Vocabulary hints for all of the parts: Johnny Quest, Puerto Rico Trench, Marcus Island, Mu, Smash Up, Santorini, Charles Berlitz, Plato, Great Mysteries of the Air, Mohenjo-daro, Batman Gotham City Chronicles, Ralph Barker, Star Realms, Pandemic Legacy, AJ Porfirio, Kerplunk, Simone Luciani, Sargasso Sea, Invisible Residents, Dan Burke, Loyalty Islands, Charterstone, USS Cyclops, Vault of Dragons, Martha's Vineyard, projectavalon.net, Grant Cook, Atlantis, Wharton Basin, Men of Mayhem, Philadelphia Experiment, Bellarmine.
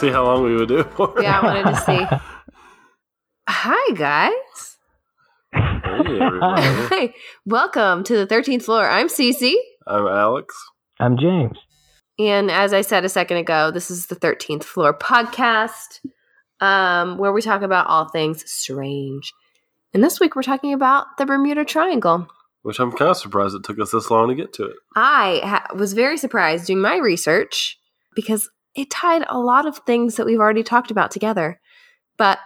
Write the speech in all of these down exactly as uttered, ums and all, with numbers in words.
see how long we would do it for. Yeah, I wanted to see. Hi, guys. Hey, everybody. Hey, welcome to the thirteenth floor. I'm Cece. I'm Alex. I'm James. And as I said a second ago, this is the thirteenth floor podcast, um, where we talk about all things strange. And this week we're talking about the Bermuda Triangle. Which I'm kind of surprised it took us this long to get to it. I ha- was very surprised doing my research because it tied a lot of things that we've already talked about together. But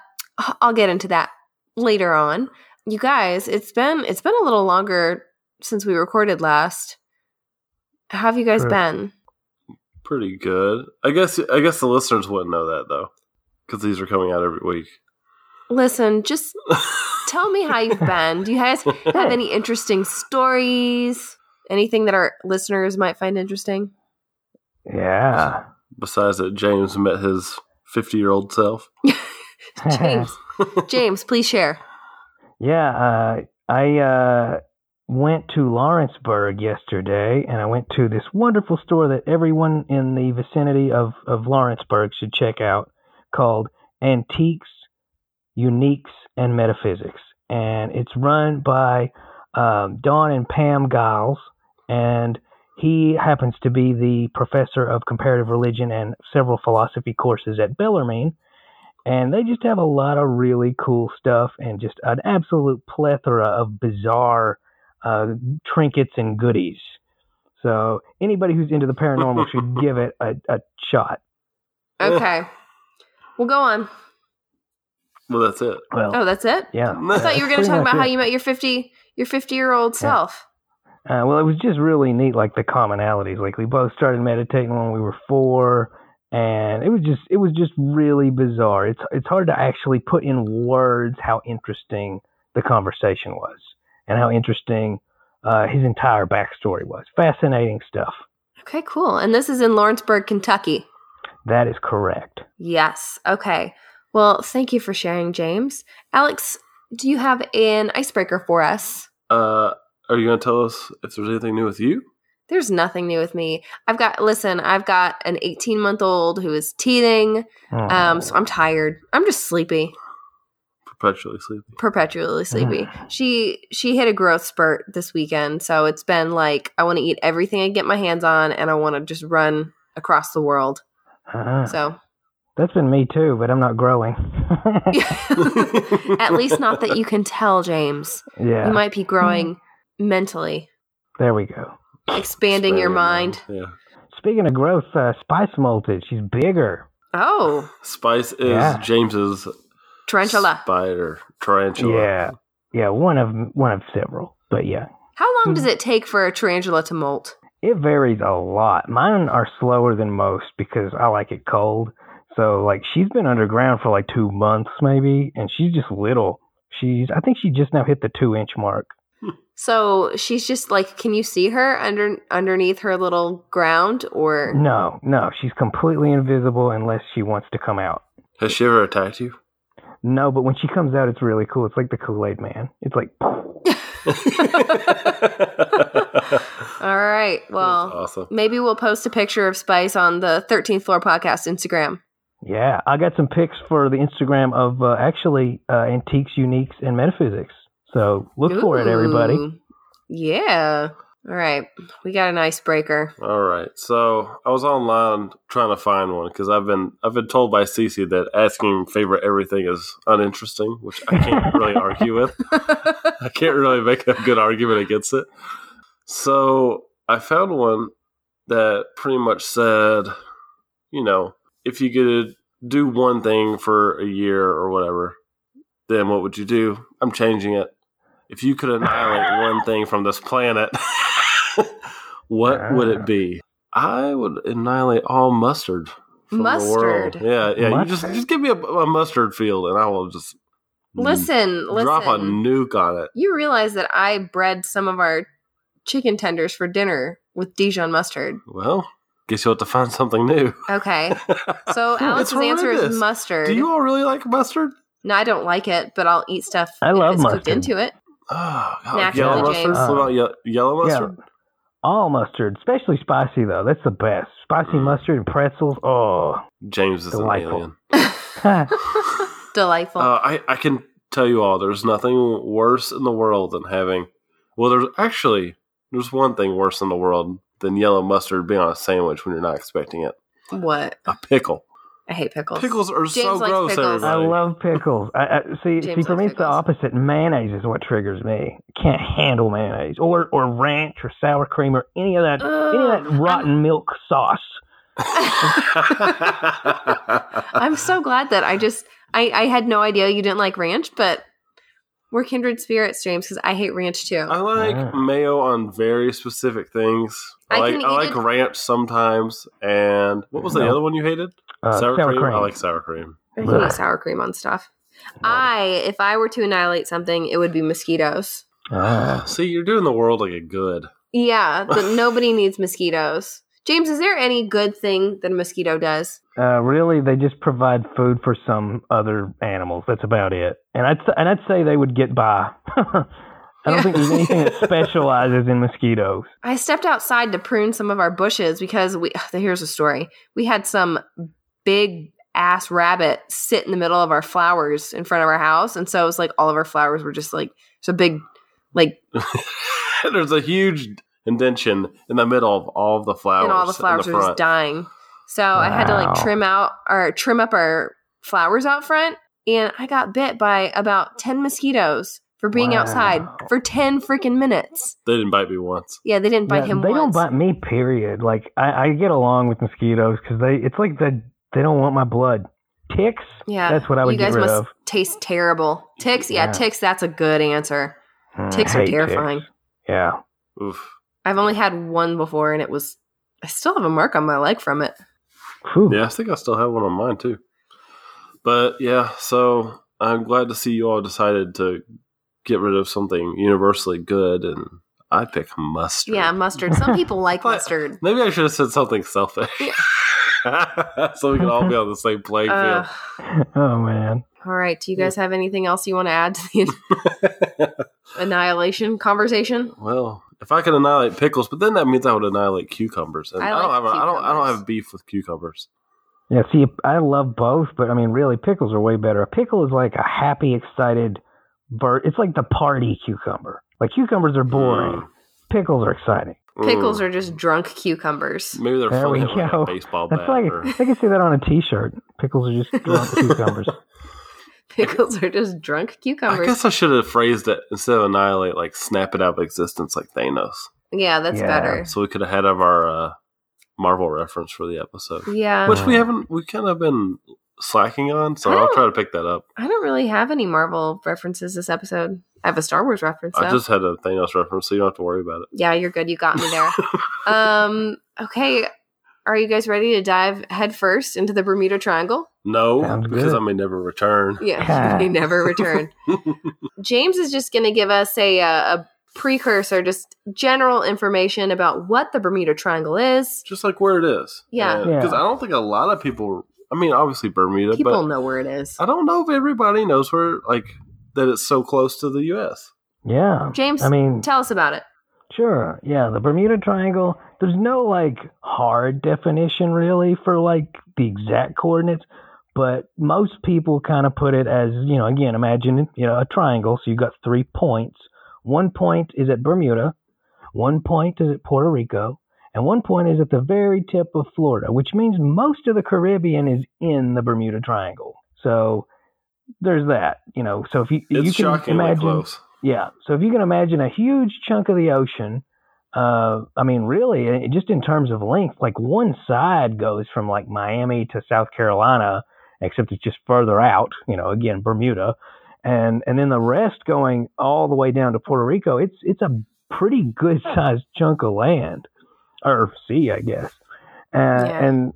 I'll get into that later on. You guys, it's been it's been a little longer since we recorded last. How have you guys been? Pretty good. I guess I guess the listeners wouldn't know that, though, because these are coming out every week. Listen, just tell me how you've been. Do you guys have any interesting stories? Anything that our listeners might find interesting? Yeah. Besides that, James met his fifty-year-old self. James, James, please share. Yeah, uh, I uh, went to Lawrenceburg yesterday, and I went to this wonderful store that everyone in the vicinity of, of Lawrenceburg should check out called Antiques, Uniques, and Metaphysics. And it's run by um, Don and Pam Giles, and he happens to be the professor of comparative religion and several philosophy courses at Bellarmine. And they just have a lot of really cool stuff and just an absolute plethora of bizarre uh, trinkets and goodies. So anybody who's into the paranormal should give it a, a shot. Okay. Well, go on. Well, that's it. Well, oh, that's it? Yeah. I thought you were going to talk about it. How you met your fifty, your fifty-year-old self. Yeah. Uh, well, it was just really neat, like the commonalities. Like we both started meditating when we were four, and it was just it was just really bizarre. It's it's hard to actually put in words how interesting the conversation was and how interesting uh, his entire backstory was. Fascinating stuff. Okay, cool. And this is in Lawrenceburg, Kentucky. That is correct. Yes. Okay. Well, thank you for sharing, James. Alex, do you have an icebreaker for us? Uh, are you going to tell us if there's anything new with you? There's nothing new with me. I've got, listen, I've got an eighteen-month-old who is teething, oh. um, so I'm tired. I'm just sleepy. Perpetually sleepy. Perpetually sleepy. Mm. She she hit a growth spurt this weekend, so it's been like I want to eat everything I get my hands on, and I want to just run across the world. Uh-huh. So... That's been me too, but I'm not growing. At least not that you can tell, James. Yeah. You might be growing mentally. There we go. Expanding Expanding your mind. Yeah. Speaking of growth, uh, Spice molted. She's bigger. Oh. Spice is yeah. James's tarantula. Spider. Tarantula. Yeah. Yeah, one of one of several, but yeah. How long does it take for a tarantula to molt? It varies a lot. Mine are slower than most because I like it cold. So, like, she's been underground for, like, two months maybe, and she's just little. She's, I think she just now hit the two-inch mark. So, she's just, like, can you see her under underneath her little ground, or? No, no. She's completely invisible unless she wants to come out. Has she ever attacked you? No, but when she comes out, it's really cool. It's like the Kool-Aid Man. It's like... All right. Well, awesome. Maybe we'll post a picture of Spice on the thirteenth Floor Podcast Instagram. Yeah, I got some pics for the Instagram of uh, actually uh, Antiques, Uniques, and Metaphysics. So look Ooh. for it, everybody. Yeah. All right. We got an icebreaker. All right. So I was online trying to find one because I've been I've been told by Cece that asking favorite everything is uninteresting, which I can't really argue with. I can't really make a good argument against it. So I found one that pretty much said, you know, if you could do one thing for a year or whatever, then what would you do? I'm changing it. If you could annihilate one thing from this planet, what would it be? I would annihilate all mustard from mustard. the world. Yeah, yeah. Mustard. You just just give me a, a mustard field, and I will just listen. N- listen. Drop a nuke on it. You realize that I bred some of our chicken tenders for dinner with Dijon mustard. Well. Guess you'll have to find something new. Okay. So Alex's answer is mustard. Do you all really like mustard? No, I don't like it, but I'll eat stuff I love it's mustard. cooked into it. Oh, God. Naturally, yellow James. mustard? Uh, what about ye- yellow mustard? Yeah. All mustard, especially spicy, though. That's the best. Spicy mustard and pretzels. Oh. James is delightful. An alien. Delightful. Uh, I, I can tell you all, there's nothing worse in the world than having... Well, there's actually, there's one thing worse in the world than yellow mustard being on a sandwich when you're not expecting it. What? A pickle. I hate pickles. Pickles are James so gross, pickles. Everybody. I love pickles. I, I, see, James see, for me, pickles. It's the opposite. Mayonnaise is what triggers me. Can't handle mayonnaise. Or or ranch or sour cream or any of that, Ugh, any of that rotten I'm, milk sauce. I'm so glad that I just, I, I had no idea you didn't like ranch, but we're kindred spirits, James, because I hate ranch, too. I like yeah. mayo on very specific things. I, I like, I like ranch sometimes. And what was the no. other one you hated? Uh, sour sour cream? cream. I like sour cream. I can eat sour cream on stuff. I, if I were to annihilate something, it would be mosquitoes. Uh, see, you're doing the world like a good. Yeah, but nobody needs mosquitoes. James, is there any good thing that a mosquito does? Uh, really, they just provide food for some other animals. That's about it. And I'd, and I'd say they would get by. I don't think there's anything that specializes in mosquitoes. I stepped outside to prune some of our bushes because we, here's a story. We had some big ass rabbit sit in the middle of our flowers in front of our house, and so it was like all of our flowers were just like so big, like there's a huge indention in the middle of all of the flowers, and all the flowers the were front. Just dying. So wow. I had to like trim out or trim up our flowers out front, and I got bit by about ten mosquitoes for being wow. outside for ten freaking minutes. They didn't bite me once. Yeah, they didn't bite yeah, him. They once. They don't bite me. Period. Like I, I get along with mosquitoes because they. It's like the. They don't want my blood. Ticks? Yeah. That's what I would get rid of. You guys must taste terrible. Ticks? Yeah, yeah, ticks, that's a good answer. Mm, ticks are terrifying. Ticks. Yeah. Oof. I've only had one before, and it was... I still have a mark on my leg from it. Whew. Yeah, I think I still have one on mine, too. But, yeah, so I'm glad to see you all decided to get rid of something universally good, and I pick mustard. Yeah, mustard. Some people like mustard. Maybe I should have said something selfish. Yeah. So we can all be on the same playing field. Uh, oh, man. All right. Do you guys have anything else you want to add to the annihilation conversation? Well, if I could annihilate pickles, but then that means I would annihilate cucumbers. And I, like I, don't have, cucumbers. I, don't, I don't have beef with cucumbers. Yeah, see, I love both, but I mean, really, pickles are way better. A pickle is like a happy, excited bird. It's like the party cucumber. Like, cucumbers are boring. Mm. Pickles are exciting. Pickles mm. are just drunk cucumbers. Maybe they're there we go. Like a baseball bat. That's like or... I can see that on a T-shirt. Pickles are just drunk cucumbers. Pickles are just drunk cucumbers. I guess I should have phrased it instead of annihilate, like snap it out of existence, like Thanos. Yeah, that's yeah. better. So we could have had of our uh, Marvel reference for the episode. Yeah, which we haven't. We kind of been slacking on, so I'll try to pick that up. I don't really have any Marvel references this episode. I have a Star Wars reference. I though. just had a Thanos reference, so you don't have to worry about it. Yeah, you're good. You got me there. um, okay, are you guys ready to dive headfirst into the Bermuda Triangle? No, Sounds because good. I may never return. Yeah, you may never return. James is just going to give us a, a precursor, just general information about what the Bermuda Triangle is. Just like where it is. Yeah. Because yeah. I don't think a lot of people, I mean, obviously Bermuda. People but know where it is. I don't know if everybody knows where, like... that it's so close to the U S Yeah. James, I mean, tell us about it. Sure. Yeah, the Bermuda Triangle, there's no, like, hard definition, really, for, like, the exact coordinates, but most people kind of put it as, you know, again, imagine, you know, a triangle, so you've got three points. One point is at Bermuda, one point is at Puerto Rico, and one point is at the very tip of Florida, which means most of the Caribbean is in the Bermuda Triangle. So... there's that, you know, so if you, it's you can imagine, close. yeah, so if you can imagine a huge chunk of the ocean, uh, I mean, really, just in terms of length, like one side goes from like Miami to South Carolina, except it's just further out, you know, again, Bermuda. And, and then the rest going all the way down to Puerto Rico, it's, it's a pretty good sized chunk of land or sea, I guess. Uh, yeah. And,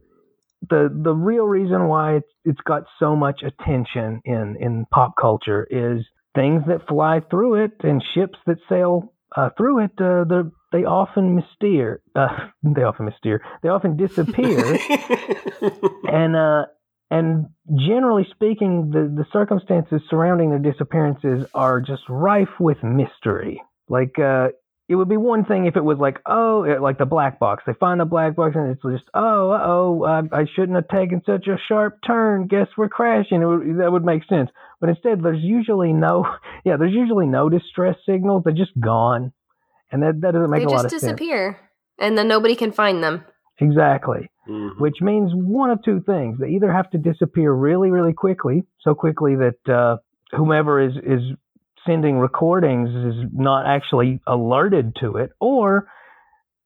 The the real reason why it's, it's got so much attention in, in pop culture is things that fly through it and ships that sail uh, through it, uh, they often mysteer, uh, they often mysteer, they often disappear. and uh, and generally speaking, the, the circumstances surrounding their disappearances are just rife with mystery. Like uh, It would be one thing if it was like, oh, it, like the black box. They find the black box and it's just, oh, uh-oh, I, I shouldn't have taken such a sharp turn. Guess we're crashing. It would, that would make sense. But instead, there's usually no, yeah, there's usually no distress signals. They're just gone. And that, that doesn't make they a lot of sense. They just disappear and then nobody can find them. Exactly. Mm-hmm. Which means one of two things. They either have to disappear really, really quickly, so quickly that uh, whomever is, is sending recordings is not actually alerted to it, or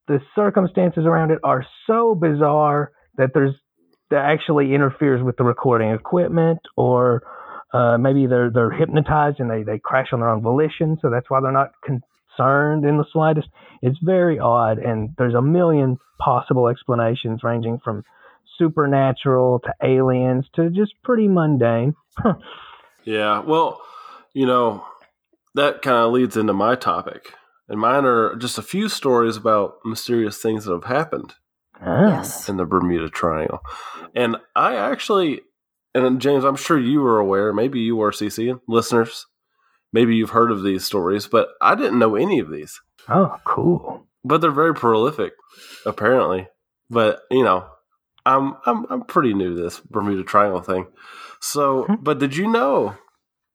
the circumstances around it are so bizarre that there's that actually interferes with the recording equipment, or uh, maybe they're they're hypnotized and they, they crash on their own volition, so that's why they're not concerned in the slightest. It's very odd, and there's a million possible explanations ranging from supernatural to aliens to just pretty mundane. Yeah, well, you know, that kind of leads into my topic. And mine are just a few stories about mysterious things that have happened yes. in the Bermuda Triangle. And I actually, and James, I'm sure you were aware, maybe you were, C C, listeners, maybe you've heard of these stories, but I didn't know any of these. Oh, cool. But they're very prolific, apparently. But, you know, I'm I'm I'm pretty new to this Bermuda Triangle thing. So, but did you know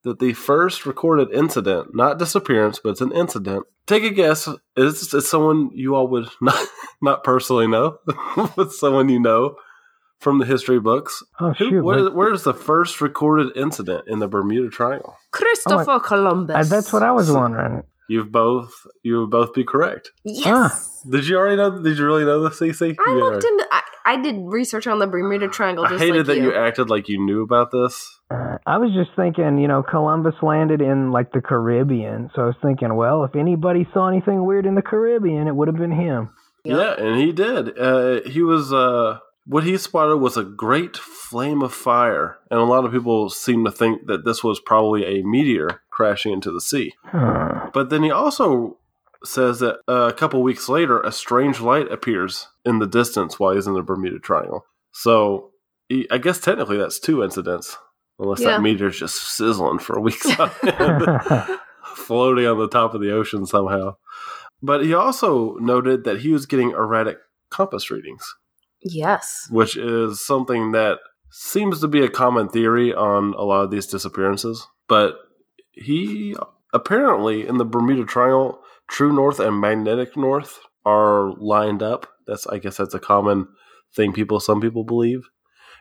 that the first recorded incident, not disappearance, but it's an incident. Take a guess. It's, it's someone you all would not not personally know, but someone you know from the history books. Oh, Who, shoot. Where, where's the first recorded incident in the Bermuda Triangle? Christopher oh, Columbus. I, that's what I was wondering. You've both, you would both be correct. Yes. Ah. Did you already know? Did you really know this, C C? I yeah. looked into, I, I did research on the Bermuda Triangle. Just I hated like that you. you acted like you knew about this. Uh, I was just thinking, you know, Columbus landed in like the Caribbean. So I was thinking, well, if anybody saw anything weird in the Caribbean, it would have been him. Yep. Yeah, and he did. Uh, he was, uh, what he spotted was a great flame of fire. And a lot of people seem to think that this was probably a meteor crashing into the sea. Hmm. But then he also says that uh, a couple weeks later, a strange light appears in the distance while he's in the Bermuda Triangle. So he, I guess technically that's two incidents, unless yeah. that meteor's just sizzling for weeks on end, floating on the top of the ocean somehow. But he also noted that he was getting erratic compass readings. Yes. Which is something that seems to be a common theory on a lot of these disappearances. But he apparently in the Bermuda Triangle, true north and magnetic north are lined up. That's I guess that's a common thing people some people believe,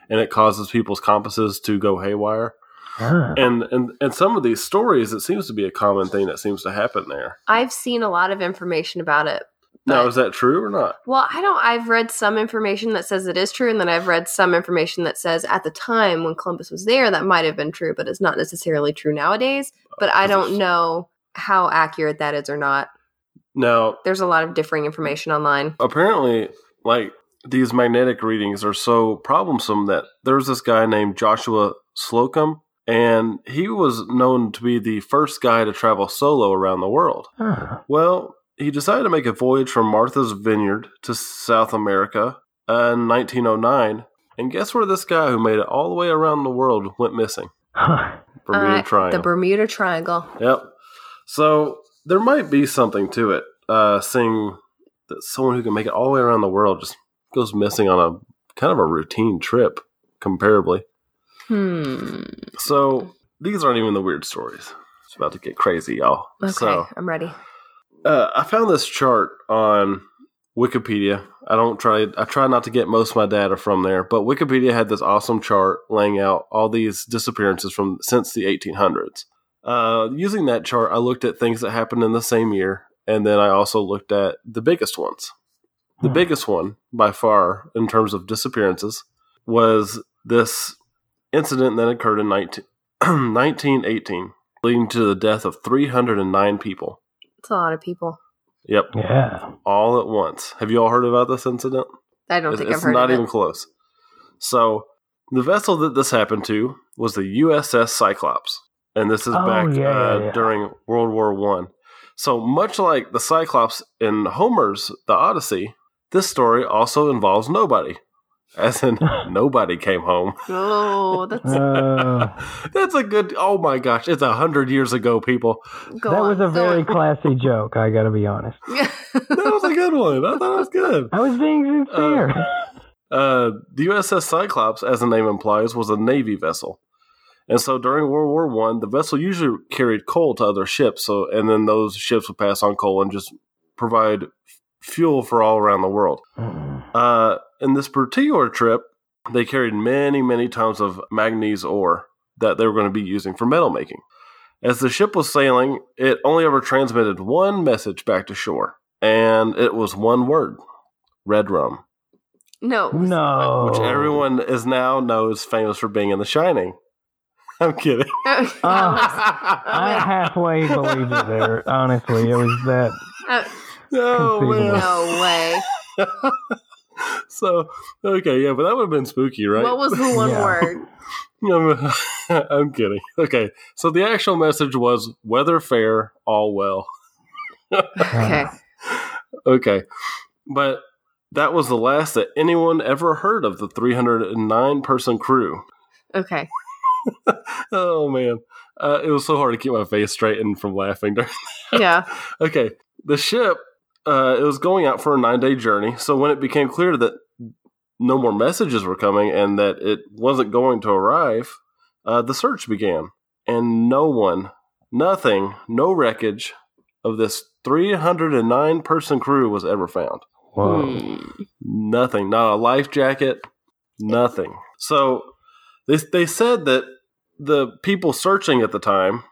and it causes people's compasses to go haywire. Ah. And and and some of these stories, it seems to be a common thing that seems to happen there. I've seen a lot of information about it. Now, is that true or not? Well, I don't. I've read some information that says it is true, and then I've read some information that says at the time when Columbus was there, that might have been true, but it's not necessarily true nowadays. But I don't know how accurate that is or not. Now, there's a lot of differing information online. Apparently, like these magnetic readings are so problemsome that there's this guy named Joshua Slocum, and he was known to be the first guy to travel solo around the world. Huh. Well, he decided to make a voyage from Martha's Vineyard to South America uh, in nineteen oh nine. And guess where this guy who made it all the way around the world went missing? Huh. Bermuda uh, Triangle. The Bermuda Triangle. Yep. So there might be something to it, uh, seeing that someone who can make it all the way around the world just goes missing on a kind of a routine trip, comparably. Hmm. So these aren't even the weird stories. It's about to get crazy, y'all. Okay, so, I'm ready. Uh, I found this chart on Wikipedia. I don't try. I try not to get most of my data from there, but Wikipedia had this awesome chart laying out all these disappearances from since the eighteen hundreds. Uh, using that chart, I looked at things that happened in the same year, and then I also looked at the biggest ones. The hmm. biggest one, by far, in terms of disappearances, was this incident that occurred in nineteen eighteen, leading to the death of three hundred nine people. That's a lot of people. Yep. Yeah. All at once. Have you all heard about this incident? I don't it's, think I've heard of it. It's not even close. So, the vessel that this happened to was the U S S Cyclops. And this is oh, back yeah, uh, yeah. during World War One. So, much like the Cyclops in Homer's The Odyssey, this story also involves nobody. As in, nobody came home. Oh, that's uh, that's a good. Oh my gosh, it's a hundred years ago, people. Go that on, was a very on. classy joke. I got to be honest. Yeah. That was a good one. I thought it was good. I was being sincere. Uh, uh, the U S S Cyclops, as the name implies, was a Navy vessel, and so during World War One, the vessel usually carried coal to other ships. So, and then those ships would pass on coal and just provide fuel for all around the world. Uh, in this particular trip, they carried many, many tons of manganese ore that they were going to be using for metal making. As the ship was sailing, it only ever transmitted one message back to shore, and it was one word: red rum. No. No. Which everyone is now knows famous for being in The Shining. I'm kidding. Uh, I halfway believed it there, honestly. It was that... Uh, No way. No way. So, okay, yeah, but that would have been spooky, right? What was the one yeah. word? No, I'm kidding. Okay, so the actual message was, weather fair, all well. Okay. Okay, but that was the last that anyone ever heard of the three hundred nine person crew. Okay. Oh, man. Uh, it was so hard to keep my face straightened from laughing during that. Yeah. Okay, the ship... Uh, it was going out for a nine-day journey, so when it became clear that no more messages were coming and that it wasn't going to arrive, uh, the search began. And no one, nothing, no wreckage of this three hundred nine person crew was ever found. Wow. Mm. Nothing. Not a life jacket. Nothing. So they, they said that the people searching at the time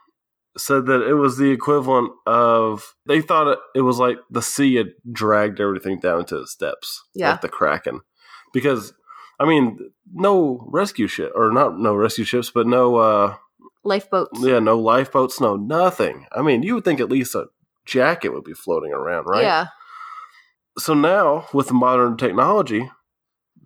said that it was the equivalent of, they thought it, it was like the sea had dragged everything down into its depths. Yeah. Like the Kraken. Because, I mean, no rescue ship, or not no rescue ships, but no... Uh, lifeboats. Yeah, no lifeboats, no nothing. I mean, you would think at least a jacket would be floating around, right? Yeah. So now, with modern technology,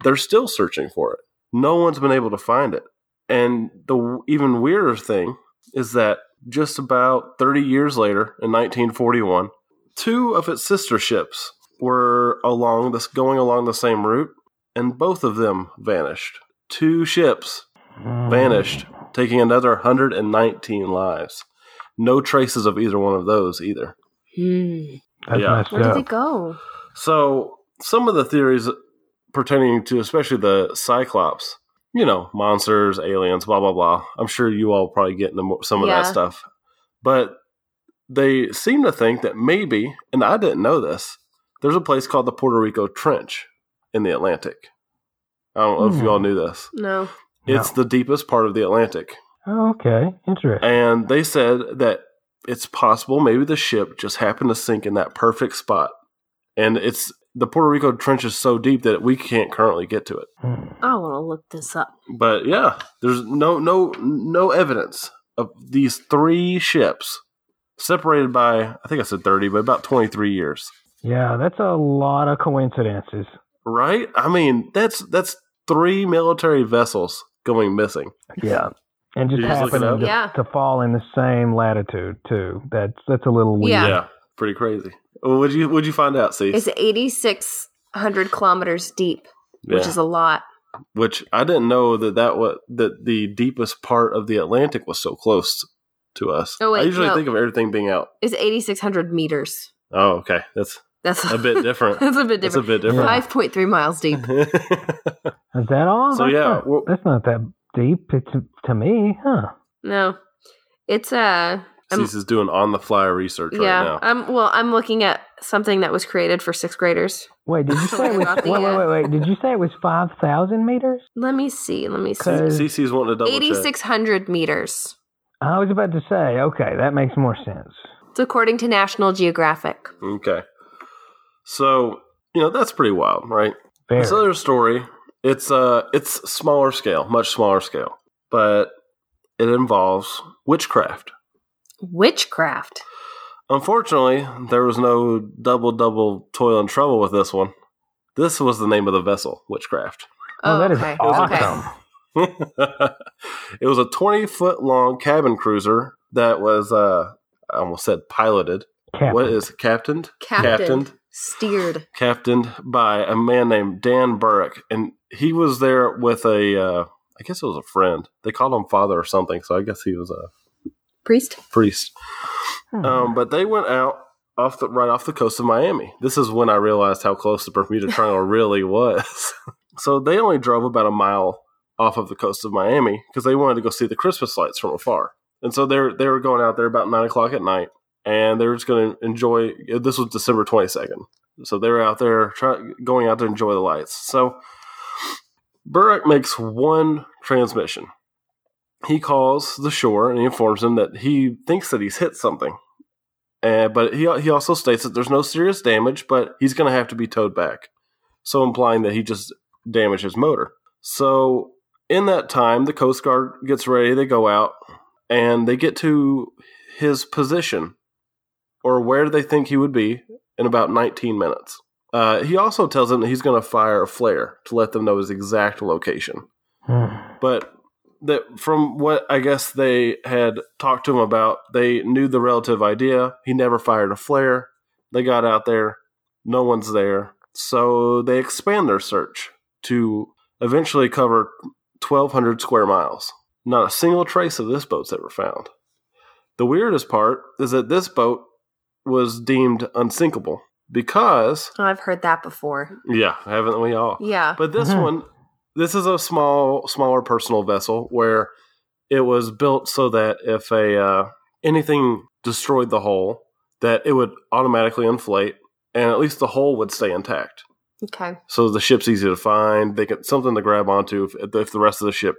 they're still searching for it. No one's been able to find it. And the even weirder thing is that just about thirty years later, in nineteen forty-one, two of its sister ships were along this, going along the same route, and both of them vanished. Two ships vanished, taking another one hundred nineteen lives. No traces of either one of those either. Hmm. Yeah. Where did they go? So, some of the theories pertaining to, especially the Cyclops, you know, monsters, aliens, blah, blah, blah. I'm sure you all probably get into some of yeah. that stuff. But they seem to think that maybe, and I didn't know this, there's a place called the Puerto Rico Trench in the Atlantic. I don't know mm. if you all knew this. No. It's no. the deepest part of the Atlantic. Oh, okay. Interesting. And they said that it's possible maybe the ship just happened to sink in that perfect spot. And it's... The Puerto Rico Trench is so deep that we can't currently get to it. I want to look this up. But yeah, there's no no no evidence of these three ships separated by, I think I said thirty, but about twenty-three years. Yeah, that's a lot of coincidences. Right? I mean, that's that's three military vessels going missing. Yeah. And just happening to, yeah. to fall in the same latitude, too. That's that's a little weird. Yeah, yeah, pretty crazy. What'd you, what'd you find out, C? It's eighty-six hundred kilometers deep, yeah. which is a lot. Which I didn't know that that was, that the deepest part of the Atlantic was so close to us. Oh, wait, I usually no. think of everything being out. It's eighty-six hundred meters. Oh, okay. That's that's a bit different. That's a bit different. That's a bit different. Yeah. five point three miles deep. Is that all? So, that's yeah. Not, well, that's not that deep to, to me, huh? No. It's a... Uh, Cease is doing on-the-fly research yeah, right now. Yeah, I'm, well, I'm looking at something that was created for sixth graders. Wait, did you say it was, wait, wait, wait, wait, did you say it was five thousand meters? Let me see, let me see. Cece's wanting to double check. eighty-six hundred meters. I was about to say, okay, that makes more sense. It's according to National Geographic. Okay. So, you know, that's pretty wild, right? Very. This other story, it's uh, it's smaller scale, much smaller scale, but it involves witchcraft. Witchcraft. Unfortunately, there was no double, double toil and trouble with this one. This was the name of the vessel, Witchcraft. Oh, oh that okay. is awesome. It was, okay. It was a twenty-foot-long cabin cruiser that was, uh, I almost said piloted. Captain. What is captained? Captained. Captained Steered. Captained by a man named Dan Burke. And he was there with a, uh, I guess it was a friend. They called him father or something. So I guess he was a priest. Priest. Huh. Um, but they went out off the right off the coast of Miami. This is when I realized how close the Bermuda Triangle really was. So they only drove about a mile off of the coast of Miami because they wanted to go see the Christmas lights from afar. And so they they were going out there about nine o'clock at night. And they were just going to enjoy, this was December twenty-second. So they were out there try, going out to enjoy the lights. So Burke makes one transmission. He calls the shore and he informs them that he thinks that he's hit something. And, but he he also states that there's no serious damage, but he's going to have to be towed back. So implying that he just damaged his motor. So in that time, the Coast Guard gets ready. They go out and they get to his position, or where they think he would be, in about nineteen minutes. Uh, he also tells them that he's going to fire a flare to let them know his exact location. Hmm. But that, from what I guess they had talked to him about, they knew the relative idea. He never fired a flare. They got out there. No one's there. So they expand their search to eventually cover twelve hundred square miles. Not a single trace of this boat's ever found. The weirdest part is that this boat was deemed unsinkable because... Oh, I've heard that before. Yeah, haven't we all? Yeah. But this mm-hmm. one, this is a small, smaller personal vessel where it was built so that if a uh, anything destroyed the hull, that it would automatically inflate, and at least the hull would stay intact. Okay. So the ship's easy to find. They get something to grab onto if, if the rest of the ship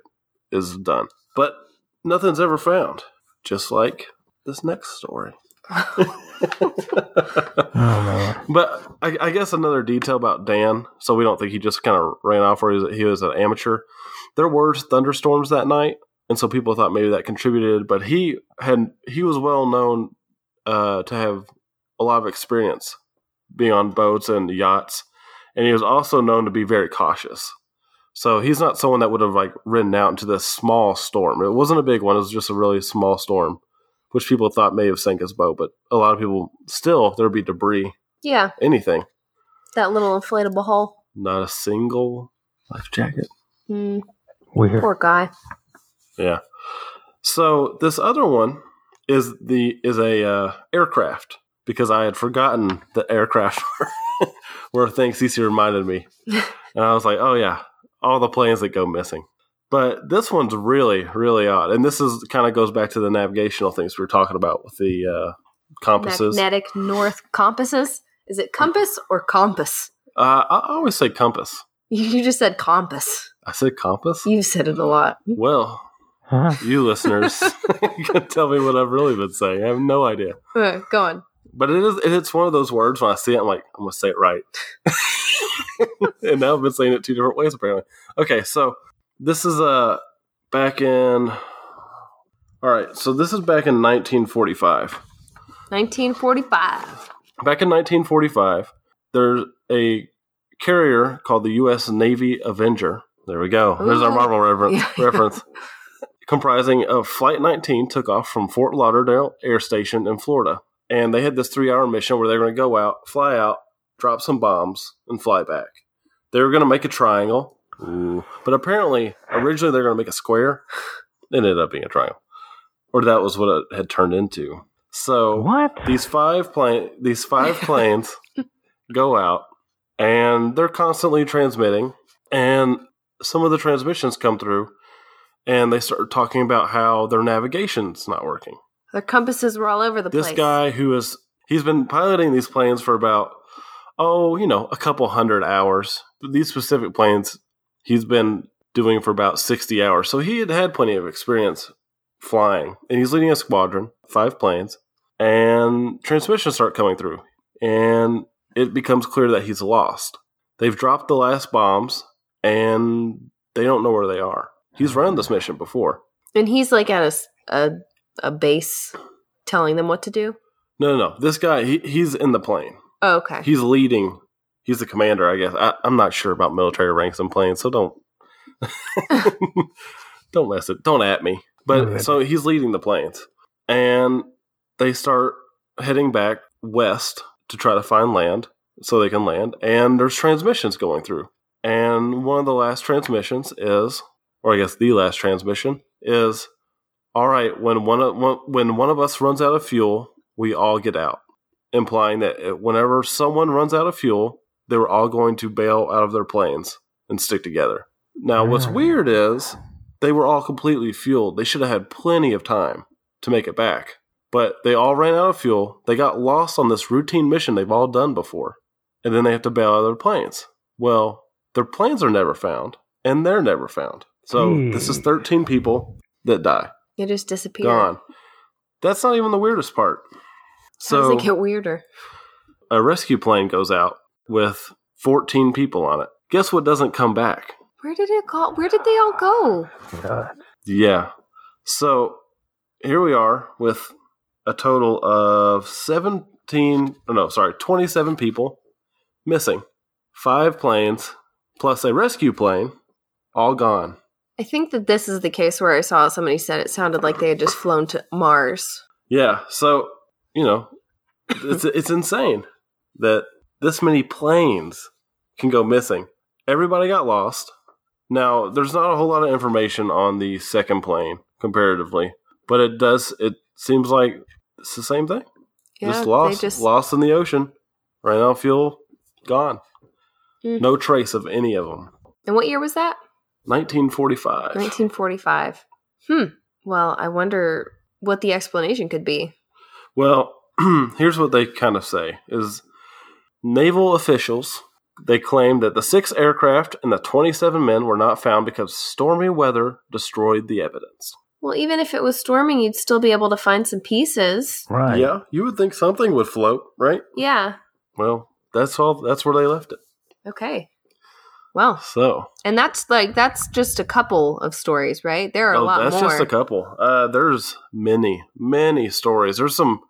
is done. But nothing's ever found. Just like this next story. Oh, no. But I, I guess another detail about Dan, so we don't think he just kind of ran off or he was, he was an amateur. There were thunderstorms that night, and so people thought maybe that contributed. But he had he was well known uh, to have a lot of experience being on boats and yachts, and he was also known to be very cautious. So he's not someone that would have like ridden out into this small storm. It wasn't a big one. It was just a really small storm, which people thought may have sank his boat. But a lot of people still, there'd be debris. Yeah. Anything. That little inflatable hull. Not a single life jacket. Mm. Weird. Poor guy. Yeah. So this other one is the is a uh, aircraft, because I had forgotten the aircraft were a thing. Cece reminded me. And I was like, oh, yeah. All the planes that go missing. But this one's really, really odd. And this is kind of goes back to the navigational things we were talking about with the uh, compasses. Magnetic north compasses. Is it compass or compass? Uh, I always say compass. You just said compass. I said compass? You've said it a lot. Well, huh? You listeners can tell me what I've really been saying. I have no idea. Uh, go on. But it is, it's one of those words when I see it, I'm like, I'm going to say it right. And now I've been saying it two different ways, apparently. Okay, so this is uh, back in... All right, so this is back in nineteen forty-five. nineteen forty-five. Back in nineteen forty-five, there's a carrier called the U S Navy Avenger. There we go. Ooh. There's our Marvel reference. Yeah. reference comprising of Flight nineteen took off from Fort Lauderdale Air Station in Florida. And they had this three-hour mission where they were going to go out, fly out, drop some bombs, and fly back. They were going to make a triangle. Ooh. But apparently, originally they were going to make a square. It ended up being a triangle. Or that was what it had turned into. So what? these five plane, these five planes go out, and they're constantly transmitting. And some of the transmissions come through, and they start talking about how their navigation's not working. Their compasses were all over the place. This guy who is, he's been piloting these planes for about... Oh, you know, a couple hundred hours. These specific planes he's been doing for about sixty hours. So he had had plenty of experience flying. And he's leading a squadron, five planes, and transmissions start coming through. And it becomes clear that he's lost. They've dropped the last bombs, and they don't know where they are. He's run this mission before. And he's like at a, a, a base telling them what to do? No, no, no. This guy, he, he's in the plane. Oh, okay. He's leading. He's the commander, I guess. I, I'm not sure about military ranks and planes, so don't don't mess it. Don't at me. But no, so he's leading the planes, and they start heading back west to try to find land. so they can land, and there's transmissions going through. And one of the last transmissions is, or I guess the last transmission is, all right, when one of, when one of us runs out of fuel, we all get out, implying that whenever someone runs out of fuel, they were all going to bail out of their planes and stick together. Now, what's weird is they were all completely fueled. They should have had plenty of time to make it back, but they all ran out of fuel. They got lost on this routine mission they've all done before, and then they have to bail out of their planes. Well, their planes are never found, and they're never found. So hmm. this is thirteen people that die. They just disappear. Gone. That's not even the weirdest part. So, how does it get weirder? A rescue plane goes out with fourteen people on it. Guess what doesn't come back? Where did it go? Where did they all go? God. Yeah. So here we are with a total of seventeen. No, sorry, twenty-seven people missing. Five planes plus a rescue plane, all gone. I think that this is the case where I saw somebody said it sounded like they had just flown to Mars. Yeah. So, you know, it's it's insane that this many planes can go missing. Everybody got lost. Now, there's not a whole lot of information on the second plane comparatively, but it does. It seems like it's the same thing. Yeah, just lost, just... lost in the ocean. Ran out of fuel, gone. Mm. No trace of any of them. And what year was that? nineteen forty-five. nineteen forty-five. Hmm. Well, I wonder what the explanation could be. Well, here's what they kind of say is naval officials, they claim that the six aircraft and the twenty-seven men were not found because stormy weather destroyed the evidence. Well, even if it was storming, you'd still be able to find some pieces. Right. Yeah. You would think something would float, right? Yeah. Well, that's all. That's where they left it. Okay. Well, so and that's like that's just a couple of stories, right? There are oh, a lot that's more. That's just a couple. Uh, there's many, many stories. There's some.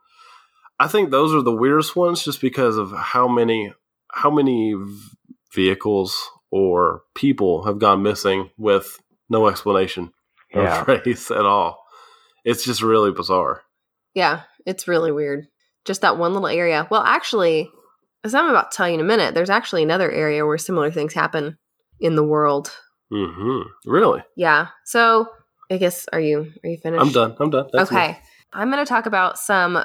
I think those are the weirdest ones, just because of how many, how many v- vehicles or people have gone missing with no explanation or yeah. trace at all. It's just really bizarre. Yeah, it's really weird. Just that one little area. Well, actually. As I'm about to tell you in a minute, there's actually another area where similar things happen in the world. Mm-hmm. Really? Yeah. So I guess, are you are you finished? I'm done. I'm done. That's okay. Me. I'm going to talk about some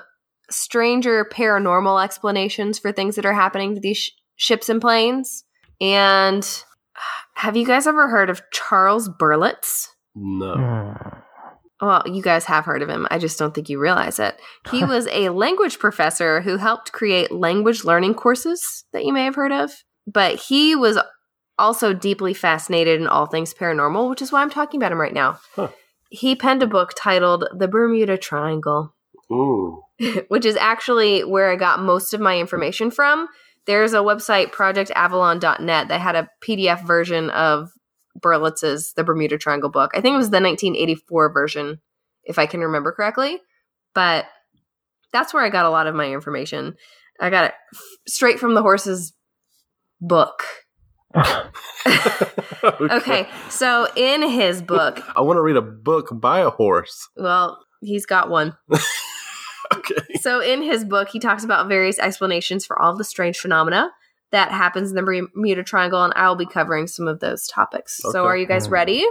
stranger paranormal explanations for things that are happening to these sh- ships and planes. And have you guys ever heard of Charles Berlitz? No. Mm. Well, you guys have heard of him. I just don't think you realize it. He was a language professor who helped create language learning courses that you may have heard of. But he was also deeply fascinated in all things paranormal, which is why I'm talking about him right now. Huh. He penned a book titled The Bermuda Triangle, ooh. which is actually where I got most of my information from. There's a website, project avalon dot net, that had a P D F version of Berlitz's The Bermuda Triangle book. I think it was the nineteen eighty-four version, if I can remember correctly. But that's where I got a lot of my information. I got it f- straight from the horse's book. okay. okay, so in his book... I want to read a book by a horse. Well, he's got one. okay. So in his book, he talks about various explanations for all of the strange phenomena that happens in the Bermuda Triangle, and I'll be covering some of those topics. Okay. So are you guys ready?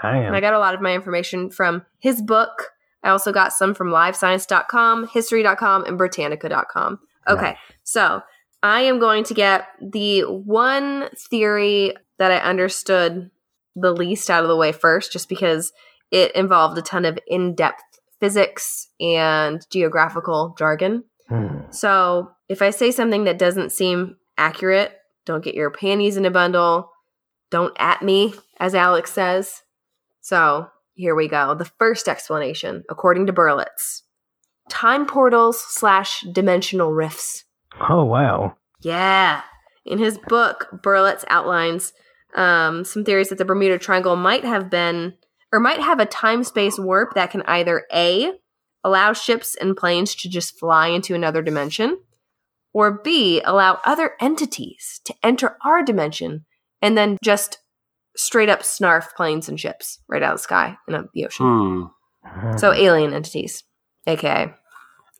I am. And I got a lot of my information from his book. I also got some from live science dot com, history dot com, and britannica dot com. Okay, nice. So I am going to get the one theory that I understood the least out of the way first, just because it involved a ton of in-depth physics and geographical jargon. Hmm. So if I say something that doesn't seem accurate, don't get your panties in a bundle. Don't at me, as Alex says. So here we go. The first explanation, according to Berlitz, time portals slash dimensional rifts. Oh, wow. Yeah. In his book, Berlitz outlines um, some theories that the Bermuda Triangle might have been, or might have a time-space warp that can either A, allow ships and planes to just fly into another dimension, or B, allow other entities to enter our dimension and then just straight up snarf planes and ships right out of the sky and up the ocean. Hmm. So alien entities, A K A.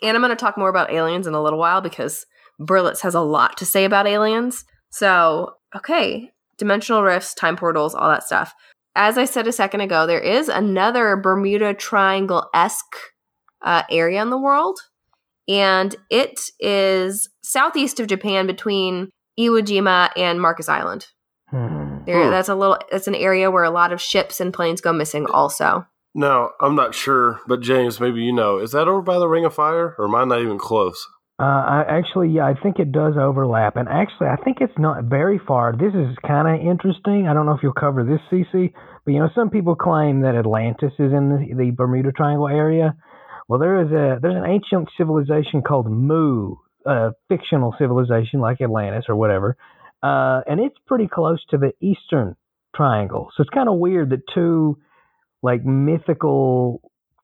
And I'm going to talk more about aliens in a little while because Berlitz has a lot to say about aliens. So, okay, dimensional rifts, time portals, all that stuff. As I said a second ago, there is another Bermuda Triangle-esque uh, area in the world, and it is southeast of Japan between Iwo Jima and Marcus Island. Hmm. There, that's a little. That's an area where a lot of ships and planes go missing also. Now, I'm not sure, but James, maybe you know. Is that over by the Ring of Fire, or am I not even close? Uh, I actually, yeah, I think it does overlap. And actually, I think it's not very far. This is kind of interesting. I don't know if you'll cover this, Cece, but, you know, some people claim that Atlantis is in the, the Bermuda Triangle area. Well, there is a there's an ancient civilization called Mu, a fictional civilization like Atlantis or whatever, uh, and it's pretty close to the Eastern Triangle. So it's kind of weird that two, like, mythical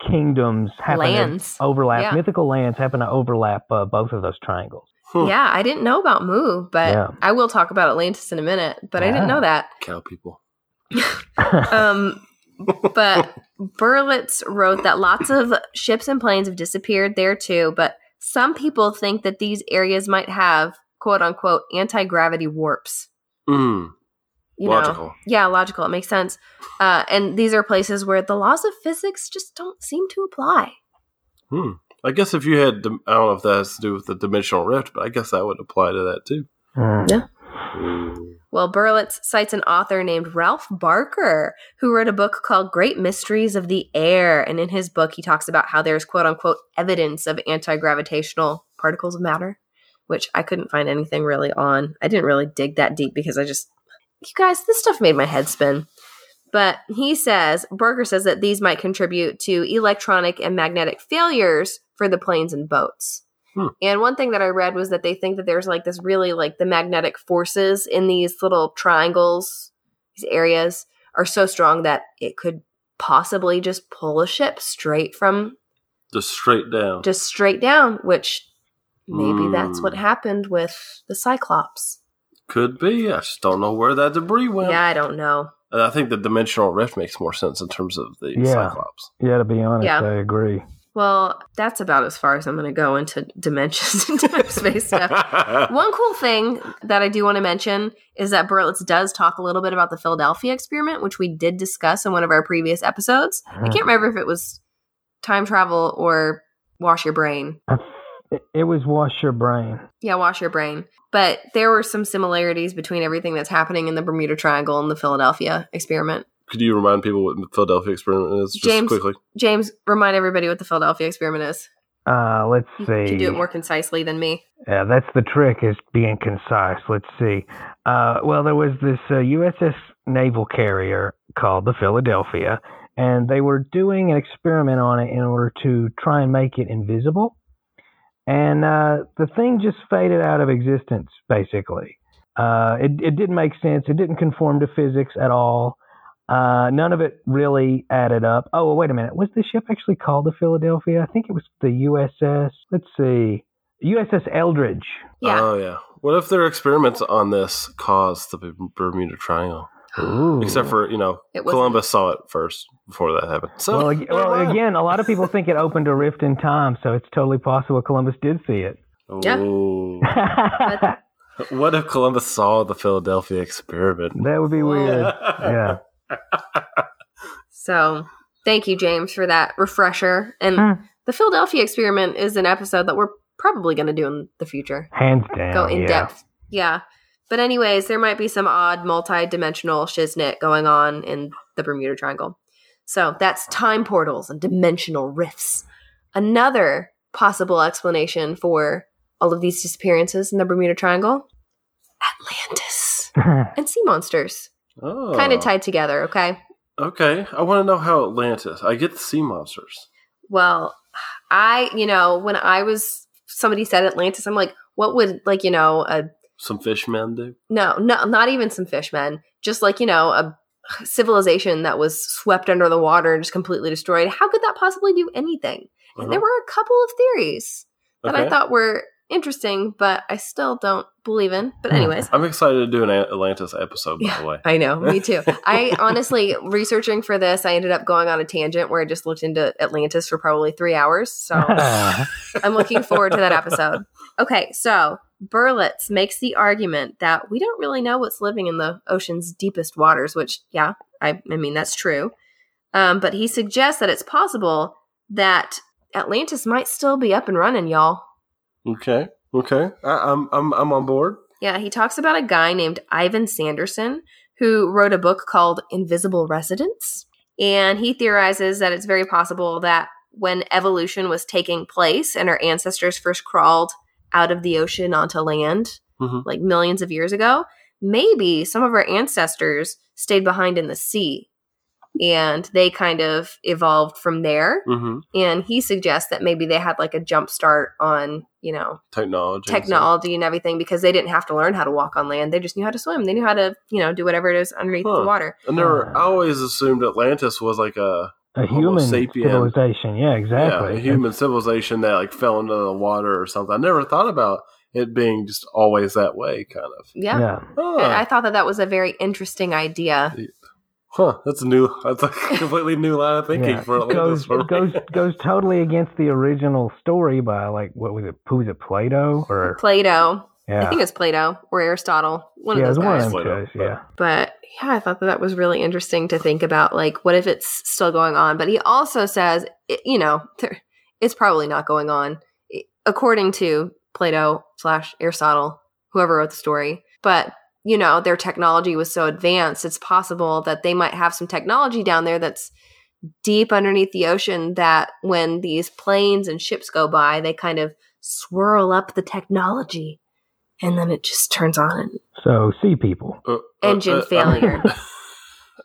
kingdoms happen lands. to overlap. Yeah. Mythical lands happen to overlap uh, both of those triangles. Hmm. Yeah, I didn't know about Mu, but yeah. I will talk about Atlantis in a minute, but yeah. I didn't know that. Cow people. um, but Berlitz wrote that lots of ships and planes have disappeared there too, but some people think that these areas might have, quote unquote, anti-gravity warps. Mm. You logical. Know. Yeah, logical. It makes sense. Uh, and these are places where the laws of physics just don't seem to apply. Hmm. I guess if you had, I don't know if that has to do with the dimensional rift, but I guess that would apply to that too. Mm. Yeah. Mm. Well, Berlitz cites an author named Ralph Barker, who wrote a book called Great Mysteries of the Air. And in his book, he talks about how there's, quote unquote, evidence of anti-gravitational particles of matter, which I couldn't find anything really on. I didn't really dig that deep because I just... You guys, this stuff made my head spin. But he says, Berger says that these might contribute to electronic and magnetic failures for the planes and boats. Hmm. And one thing that I read was that they think that there's like this really like the magnetic forces in these little triangles, these areas are so strong that it could possibly just pull a ship straight from. Just straight down. Just straight down, which maybe mm. that's what happened with the Cyclops. Could be. I just don't know where that debris went. Yeah, I don't know. And I think the dimensional rift makes more sense in terms of the yeah. Cyclops. Yeah, to be honest, yeah. I agree. Well, that's about as far as I'm going to go into dimensions and time space stuff. One cool thing that I do want to mention is that Berlitz does talk a little bit about the Philadelphia experiment, which we did discuss in one of our previous episodes. Mm. I can't remember if it was time travel or wash your brain. It was wash your brain. Yeah, wash your brain. But there were some similarities between everything that's happening in the Bermuda Triangle and the Philadelphia experiment. Could you remind people what the Philadelphia experiment is, just James, quickly? James, remind everybody what the Philadelphia experiment is. Uh, let's see. You can do it more concisely than me. Yeah, that's the trick, is being concise. Let's see. Uh, well, there was this uh, U S S naval carrier called the Philadelphia, and they were doing an experiment on it in order to try and make it invisible. And uh, the thing just faded out of existence, basically. Uh, it, it didn't make sense. It didn't conform to physics at all. Uh, none of it really added up. Oh, well, wait a minute. Was the ship actually called the Philadelphia? I think it was the U S S. Let's see. U S S Eldridge. Yeah. Oh, yeah. What if their experiments on this caused the Bermuda Triangle? Ooh. Except for, you know, Columbus saw it first before that happened. So, well, ag- well, again, a lot of people think it opened a rift in time, so it's totally possible Columbus did see it. Yeah. What if Columbus saw the Philadelphia experiment? That would be weird. Yeah. So, thank you, James, for that refresher. And huh. the Philadelphia experiment is an episode that we're probably going to do in the future. Hands down. Go in yeah. depth. Yeah. But anyways, there might be some odd multi-dimensional shiznit going on in the Bermuda Triangle. So that's time portals and dimensional rifts. Another possible explanation for all of these disappearances in the Bermuda Triangle, Atlantis and sea monsters. Oh. Kind of tied together, okay? Okay. I want to know how Atlantis. I get the sea monsters. Well, I, you know, when I was, somebody said Atlantis, I'm like, what would, like, you know, a... Some fishmen do? No, no, not even some fishmen. Just like, you know, a civilization that was swept under the water and just completely destroyed. How could that possibly do anything? Uh-huh. And there were a couple of theories that okay. I thought were interesting, but I still don't believe in. But anyways. I'm excited to do an Atlantis episode, by yeah, the way. I know. Me too. I honestly, researching for this, I ended up going on a tangent where I just looked into Atlantis for probably three hours. So I'm looking forward to that episode. Okay, so Berlitz makes the argument that we don't really know what's living in the ocean's deepest waters, which, yeah, I, I mean, that's true. Um, but he suggests that it's possible that Atlantis might still be up and running, y'all. Okay. Okay. I, I'm I'm I'm on board. Yeah, he talks about a guy named Ivan Sanderson who wrote a book called Invisible Residents, and he theorizes that it's very possible that when evolution was taking place and our ancestors first crawled out of the ocean onto land, mm-hmm. like millions of years ago, maybe some of our ancestors stayed behind in the sea. And they kind of evolved from there. Mm-hmm. And he suggests that maybe they had like a jump start on, you know, technology, technology and, and everything, because they didn't have to learn how to walk on land. They just knew how to swim. They knew how to, you know, do whatever it is underneath huh. the water. And there were, I always assumed Atlantis was like a, a human sapien. civilization. Yeah, exactly. Yeah, a human it's, civilization that like fell into the water or something. I never thought about it being just always that way, kind of. Yeah. yeah. Huh. I, I thought that that was a very interesting idea. Yeah. Huh, that's a new, that's a completely new line of thinking yeah, for it goes, it goes goes totally against the original story by like, what was it, who was it, Plato? Or Plato. Yeah. I think it's Plato or Aristotle. One yeah, of those guys. One of yeah. But yeah, I thought that that was really interesting to think about, like, what if it's still going on? But he also says, it, you know, there, it's probably not going on, according to Plato slash Aristotle, whoever wrote the story. But you know, their technology was so advanced, it's possible that they might have some technology down there that's deep underneath the ocean that when these planes and ships go by, they kind of swirl up the technology and then it just turns on. So, sea people. Uh, Engine uh, uh, failure.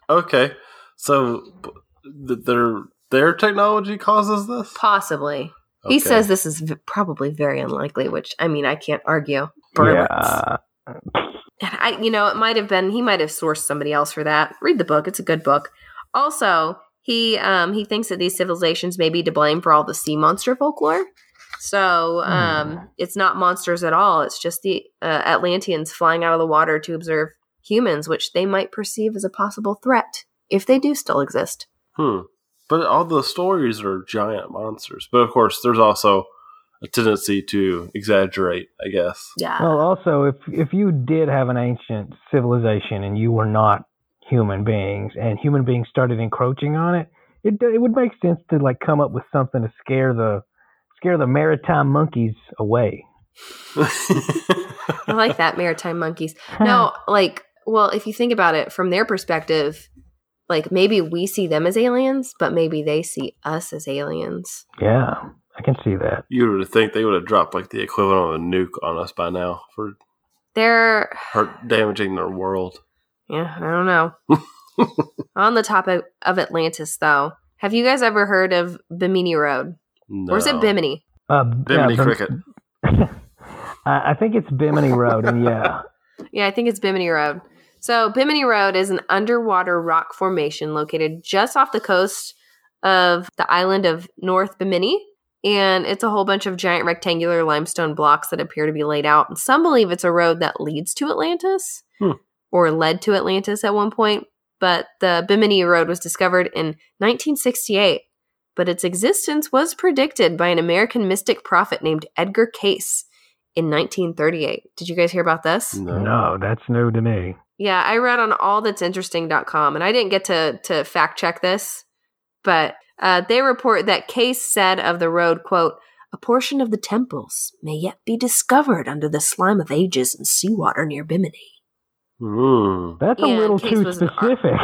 Uh, okay. So, th- their their technology causes this? Possibly. Okay. He says this is v- probably very unlikely, which, I mean, I can't argue. Berlitz. Yeah. I, you know, it might have been, he might have sourced somebody else for that. Read the book. It's a good book. Also, he um, he thinks that these civilizations may be to blame for all the sea monster folklore. So um, mm. it's not monsters at all. It's just the uh, Atlanteans flying out of the water to observe humans, which they might perceive as a possible threat if they do still exist. Hmm. But all the stories are giant monsters. But of course, there's also a tendency to exaggerate, I guess. Yeah. Well, also, if if you did have an ancient civilization and you were not human beings, and human beings started encroaching on it, it it would make sense to like come up with something to scare the scare the maritime monkeys away. I like that, maritime monkeys. No, like, well, if you think about it from their perspective, like maybe we see them as aliens, but maybe they see us as aliens. Yeah. I can see that. You would think they would have dropped like the equivalent of a nuke on us by now for they're hurt, damaging their world. Yeah, I don't know. On the topic of Atlantis, though, have you guys ever heard of Bimini Road? No. Or is it Bimini? Uh, Bimini yeah, Cricket. I think it's Bimini Road, and yeah. Yeah, I think it's Bimini Road. So Bimini Road is an underwater rock formation located just off the coast of the island of North Bimini. And it's a whole bunch of giant rectangular limestone blocks that appear to be laid out. And some believe it's a road that leads to Atlantis hmm. or led to Atlantis at one point. But the Bimini Road was discovered in nineteen sixty-eight. But its existence was predicted by an American mystic prophet named Edgar Cayce in nineteen thirty-eight. Did you guys hear about this? No, no that's new to me. Yeah, I read on all that's interesting dot com. And I didn't get to, to fact check this, but Uh, they report that Cayce said of the road, quote, "A portion of the temples may yet be discovered under the slime of ages and seawater near Bimini." Mm. That's and a little Cayce too specific.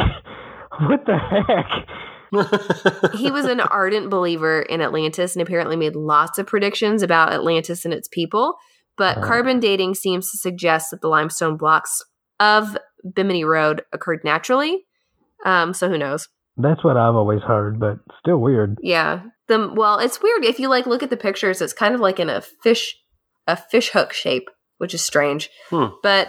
What the heck? He was an ardent believer in Atlantis and apparently made lots of predictions about Atlantis and its people. But uh. carbon dating seems to suggest that the limestone blocks of Bimini Road occurred naturally. Um, so who knows? That's what I've always heard, but still weird. Yeah. The, well, it's weird. If you like look at the pictures, it's kind of like in a fish a fish hook shape, which is strange. Hmm. But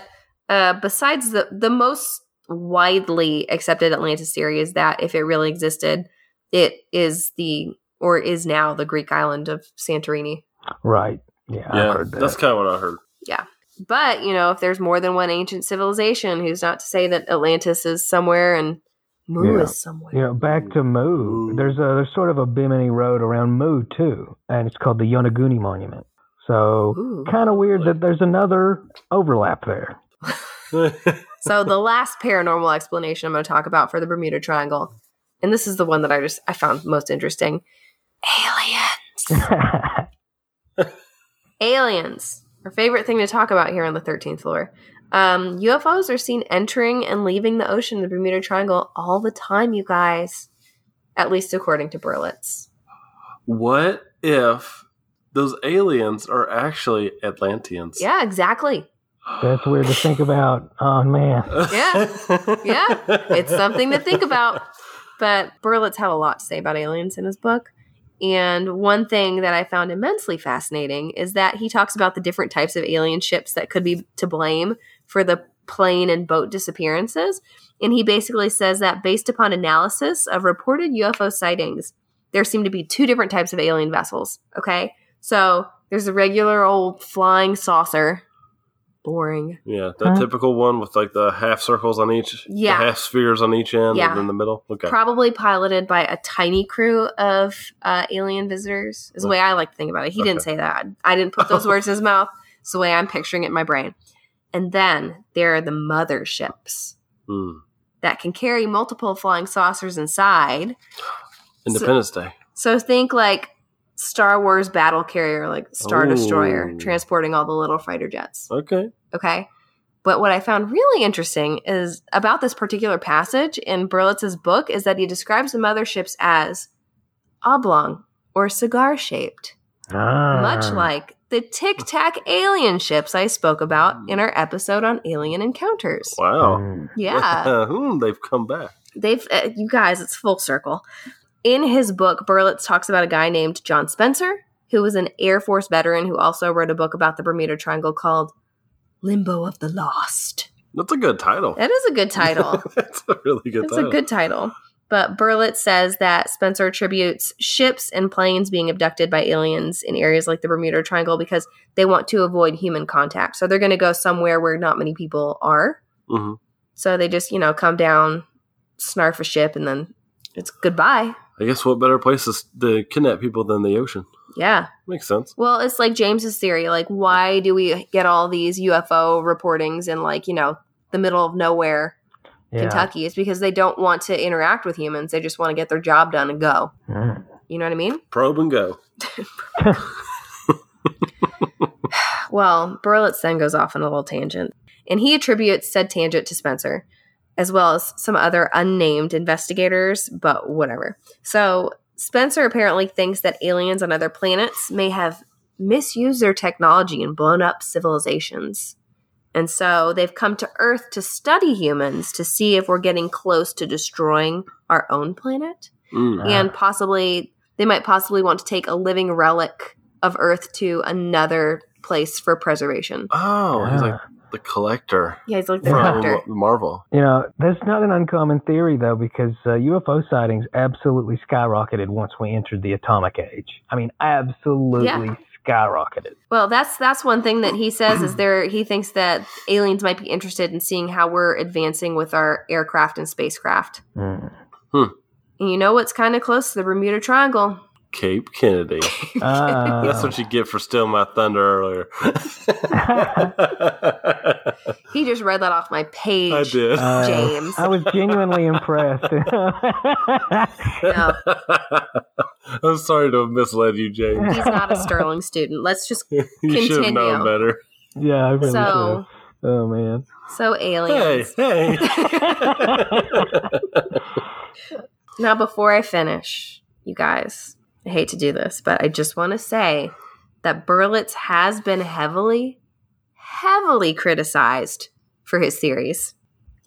uh, besides the, the most widely accepted Atlantis theory is that if it really existed, it is the or is now the Greek island of Santorini. Right. Yeah, yeah, I heard that. That's kind of what I heard. Yeah. But, you know, if there's more than one ancient civilization, who's not to say that Atlantis is somewhere and Mu yeah. is somewhere. Yeah, back to Mu. There's a there's sort of a Bimini Road around Mu, too, and it's called the Yonaguni Monument. So kind of weird that there's another overlap there. So the last paranormal explanation I'm going to talk about for the Bermuda Triangle, and this is the one that I just I found most interesting. Aliens. Aliens. Our favorite thing to talk about here on the thirteenth floor. Um, U F Os are seen entering and leaving the ocean in the Bermuda Triangle all the time, you guys. At least according to Berlitz. What if those aliens are actually Atlanteans? Yeah, exactly. That's weird to think about. Oh, man. Yeah. Yeah. It's something to think about. But Berlitz had a lot to say about aliens in his book. And one thing that I found immensely fascinating is that he talks about the different types of alien ships that could be to blame for the plane and boat disappearances. And he basically says that based upon analysis of reported U F O sightings, there seem to be two different types of alien vessels. Okay. So there's a regular old flying saucer. Boring. Yeah. That huh? typical one with like the half circles on each, yeah. the half spheres on each end yeah. and in the middle. Okay. Probably piloted by a tiny crew of uh, alien visitors is the way I like to think about it. He okay. didn't say that. I didn't put those words in his mouth. It's the way I'm picturing it in my brain. And then there are the motherships mm. that can carry multiple flying saucers inside. Independence so, Day. So think like Star Wars battle carrier, like Star Ooh. Destroyer, transporting all the little fighter jets. Okay. Okay. But what I found really interesting is about this particular passage in Berlitz's book is that he describes the motherships as oblong or cigar-shaped, ah. much like the Tic Tac alien ships I spoke about in our episode on alien encounters. Wow. Yeah. They've come back. They've, uh, you guys, it's full circle. In his book, Berlitz talks about a guy named John Spencer, who was an Air Force veteran who also wrote a book about the Bermuda Triangle called Limbo of the Lost. That's a good title. That is a good title. That's a really good That's title. It's a good title. But Berlitz says that Spencer attributes ships and planes being abducted by aliens in areas like the Bermuda Triangle because they want to avoid human contact. So they're going to go somewhere where not many people are. Mm-hmm. So they just, you know, come down, snarf a ship, and then it's goodbye. I guess what better places to kidnap people than the ocean? Yeah. Makes sense. Well, it's like James's theory. Like, why do we get all these U F O reportings in, like, you know, the middle of nowhere, yeah. Kentucky? It's because they don't want to interact with humans. They just want to get their job done and go. Mm. You know what I mean? Probe and go. Well, Berlitz then goes off on a little tangent. And he attributes said tangent to Spencer, as well as some other unnamed investigators, but whatever. So Spencer apparently thinks that aliens on other planets may have misused their technology and blown up civilizations. And so they've come to Earth to study humans to see if we're getting close to destroying our own planet. Mm-hmm. And possibly they might possibly want to take a living relic of Earth to another place for preservation. Oh, he's like... The Collector. Yeah, he's like the Collector. Marvel. You know, that's not an uncommon theory, though, because uh, U F O sightings absolutely skyrocketed once we entered the atomic age. I mean, absolutely yeah. skyrocketed. Well, that's that's one thing that he says is there. He thinks that aliens might be interested in seeing how we're advancing with our aircraft and spacecraft. Mm. Hmm. And you know what's kind of close to the Bermuda Triangle? Cape Kennedy. Oh. That's what you get for stealing my thunder earlier. He just read that off my page. I did. Uh, James. I was genuinely impressed. No. I'm sorry to have misled you, James. He's not a Sterling student. Let's just you continue. You should have known better. Yeah, I really so, should. Oh, man. So aliens. Hey, hey. Now, before I finish, you guys... I hate to do this, but I just want to say that Berlitz has been heavily, heavily criticized for his theories.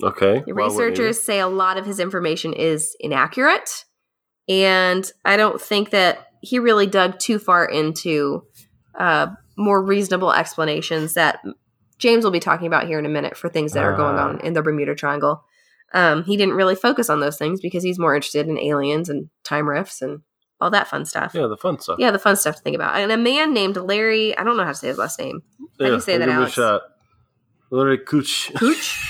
Okay. The researchers say a lot of his information is inaccurate, and I don't think that he really dug too far into uh, more reasonable explanations that James will be talking about here in a minute for things that uh. are going on in the Bermuda Triangle. Um, he didn't really focus on those things because he's more interested in aliens and time rifts and all that fun stuff. Yeah, the fun stuff. Yeah, the fun stuff to think about. And a man named Larry, I don't know how to say his last name. How yeah, do you say that, Alex? A shot. Larry Cooch. Cooch?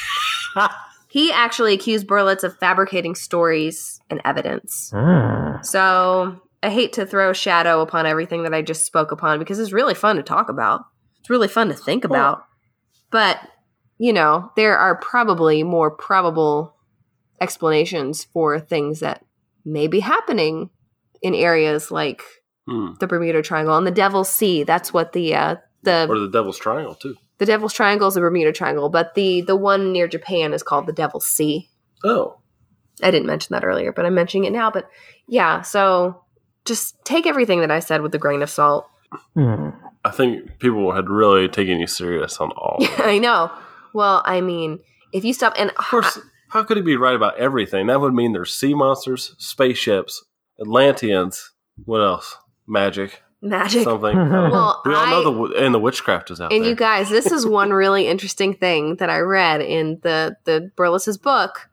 He actually accused Berlitz of fabricating stories and evidence. Mm. So I hate to throw a shadow upon everything that I just spoke upon because it's really fun to talk about. It's really fun to think cool. about. But, you know, there are probably more probable explanations for things that may be happening in areas like hmm. the Bermuda Triangle and the Devil's Sea. That's what the uh, the or the Devil's Triangle too. The Devil's Triangle is the Bermuda Triangle, but the the one near Japan is called the Devil's Sea. Oh, I didn't mention that earlier, but I'm mentioning it now. But yeah, so just take everything that I said with a grain of salt. Hmm. I think people had really taken you serious on all. I know. Well, I mean, if you stop and of course. I, How could he be right about everything? That would mean there's sea monsters, spaceships, Atlanteans. What else? Magic. Magic. Something. Well, we all I, know the and the witchcraft is out and there. And you guys, this is one really interesting thing that I read in the the Berlitz's book,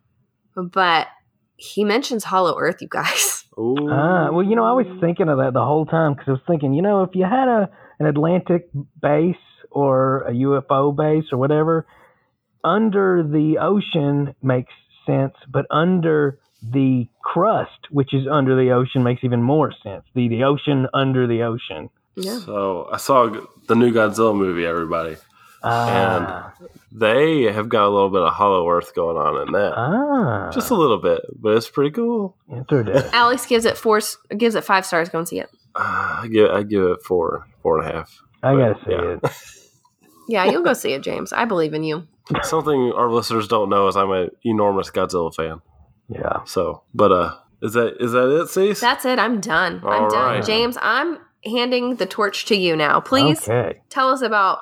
but he mentions Hollow Earth, you guys. Ah, well, you know, I was thinking of that the whole time because I was thinking, you know, if you had a an Atlantic base or a U F O base or whatever. Under the ocean makes sense, but under the crust, which is under the ocean, makes even more sense. The the ocean under the ocean. Yeah. So I saw the new Godzilla movie, everybody. Ah. And they have got a little bit of Hollow Earth going on in that. Ah. Just a little bit, but it's pretty cool. Yeah, sure does. Alex gives it four, gives it five stars. Go and see it. Uh, I, give, I give it four, four and a half. I but, gotta see yeah. it. Yeah, you'll go see it, James. I believe in you. Something our listeners don't know is I'm an enormous Godzilla fan. Yeah. So, but uh, is that is that it, Cease? That's it. I'm done. All I'm done. Right. James, I'm handing the torch to you now. Please okay. tell us about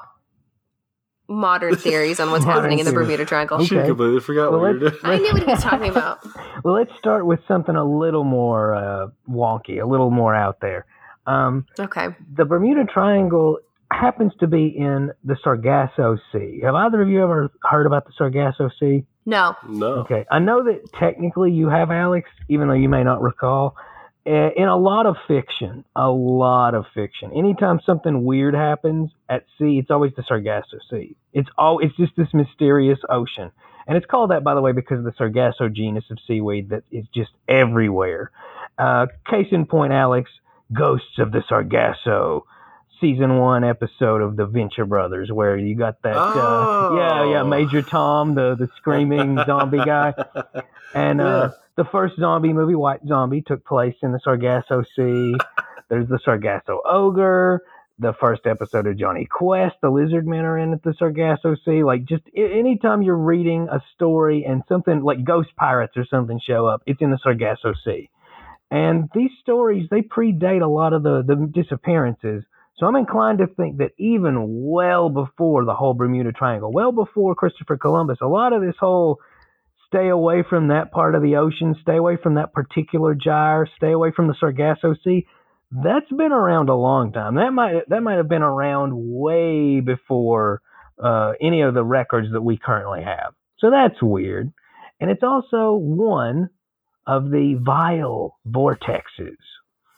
modern theories on what's happening in the Bermuda Triangle. Okay. She completely forgot well, what we were doing. I knew what he was talking about. Well, let's start with something a little more uh, wonky, a little more out there. Um, okay. The Bermuda Triangle happens to be in the Sargasso Sea. Have either of you ever heard about the Sargasso Sea? No. No. Okay. I know that technically you have, Alex, even though you may not recall. In a lot of fiction, a lot of fiction, anytime something weird happens at sea, it's always the Sargasso Sea. It's all, it's just this mysterious ocean. And it's called that, by the way, because of the Sargasso genus of seaweed that is just everywhere. Uh, case in point, Alex, Ghosts of the Sargasso. Season one episode of the Venture Brothers, where you got that, oh. uh, yeah, yeah, Major Tom, the the screaming zombie guy, and yeah. uh, the first zombie movie, White Zombie, took place in the Sargasso Sea. There's the Sargasso Ogre. The first episode of Johnny Quest, the lizard men are in at the Sargasso Sea. Like, just anytime you're reading a story and something like ghost pirates or something show up, it's in the Sargasso Sea. And these stories, they predate a lot of the the disappearances. So I'm inclined to think that even well before the whole Bermuda Triangle, well before Christopher Columbus, a lot of this whole stay away from that part of the ocean, stay away from that particular gyre, stay away from the Sargasso Sea, that's been around a long time. That might that might have been around way before uh, any of the records that we currently have. So that's weird. And it's also one of the vile vortexes.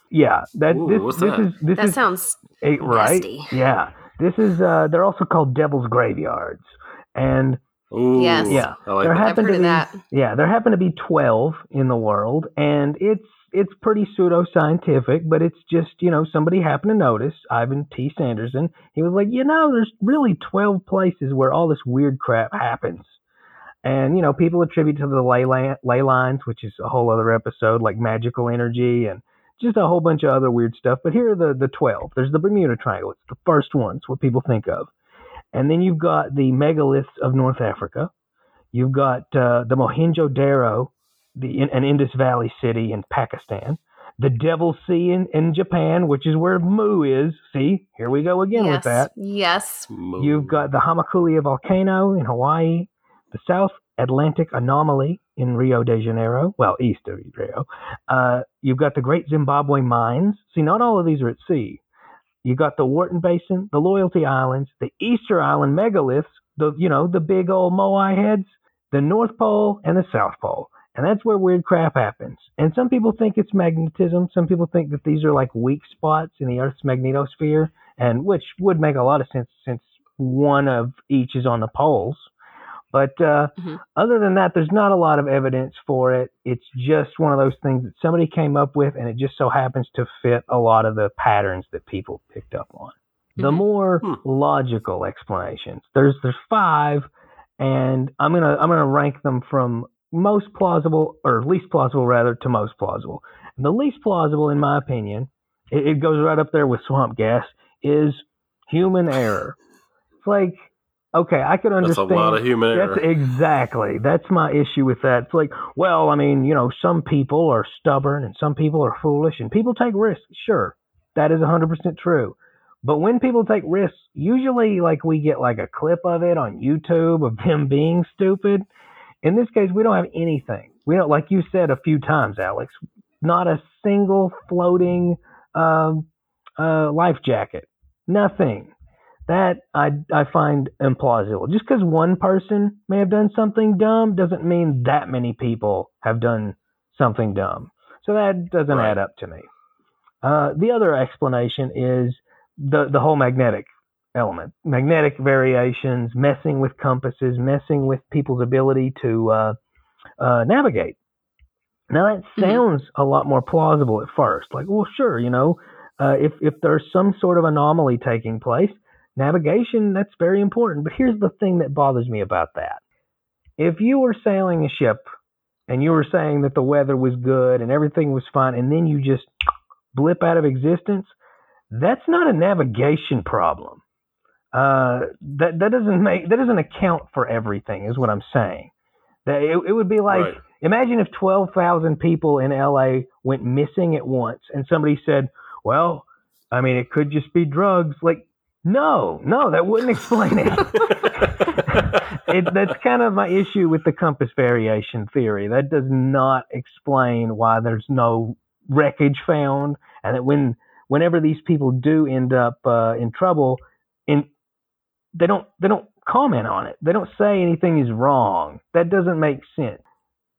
Yeah, that Ooh, this, what's this that? Is this that is, sounds eight, right. Yeah, this is uh, they're also called Devil's Graveyards, and Ooh, yes, yeah, I like there that. Happen I've heard to of be that. yeah there happen to be twelve in the world, and it's it's pretty pseudoscientific, but it's just you know somebody happened to notice Ivan T. Sanderson. He was like, you know, there's really twelve places where all this weird crap happens. And, you know, people attribute to the ley, ley lines, which is a whole other episode, like magical energy and just a whole bunch of other weird stuff. But here are the, the twelve. There's the Bermuda Triangle. It's the first one. It's what people think of. And then you've got the megaliths of North Africa. You've got uh, the Mohenjo-Daro, the, an Indus Valley city in Pakistan. The Devil's Sea in, in Japan, which is where Mu is. See, here we go again yes, with that. Yes. Mu. You've got the Hamakua volcano in Hawaii. The South Atlantic Anomaly in Rio de Janeiro, well, east of Rio. Uh, you've got the Great Zimbabwe Mines. See, not all of these are at sea. You've got the Wharton Basin, the Loyalty Islands, the Easter Island megaliths, the you know, the big old Moai heads, the North Pole, and the South Pole. And that's where weird crap happens. And some people think it's magnetism. Some people think that these are like weak spots in the Earth's magnetosphere, and which would make a lot of sense since one of each is on the poles. But uh, mm-hmm. other than that, there's not a lot of evidence for it. It's just one of those things that somebody came up with, and it just so happens to fit a lot of the patterns that people picked up on. Mm-hmm. The more hmm. logical explanations, there's there's five, and I'm gonna I'm gonna rank them from most plausible, or least plausible rather, to most plausible. And the least plausible, in my opinion, it, it goes right up there with swamp gas, is human error. It's like, okay, I could understand. That's a lot of human that's, error. Exactly. That's my issue with that. It's like, well, I mean, you know, some people are stubborn and some people are foolish and people take risks. Sure, that is one hundred percent true. But when people take risks, usually like we get like a clip of it on YouTube of them being stupid. In this case, we don't have anything. We don't, like you said a few times, Alex, not a single floating um, uh, life jacket. Nothing. That I, I find implausible. Just because one person may have done something dumb doesn't mean that many people have done something dumb. So that doesn't right. add up to me. Uh, the other explanation is the, the whole magnetic element. Magnetic variations, messing with compasses, messing with people's ability to uh, uh, navigate. Now that sounds mm-hmm. a lot more plausible at first. Like, well, sure, you know, uh, if, if there's some sort of anomaly taking place, navigation, that's very important. But here's the thing that bothers me about that. If you were sailing a ship and you were saying that the weather was good and everything was fine, and then you just blip out of existence, that's not a navigation problem. Uh, that that doesn't make that doesn't account for everything, is what I'm saying. That it, it would be like, right. imagine if twelve thousand people in L A went missing at once, and somebody said, "Well, I mean, it could just be drugs." Like, No, no, that wouldn't explain it. it. That's kind of my issue with the compass variation theory. That does not explain why there's no wreckage found, and that when whenever these people do end up uh, in trouble, in they don't they don't comment on it. They don't say anything is wrong. That doesn't make sense.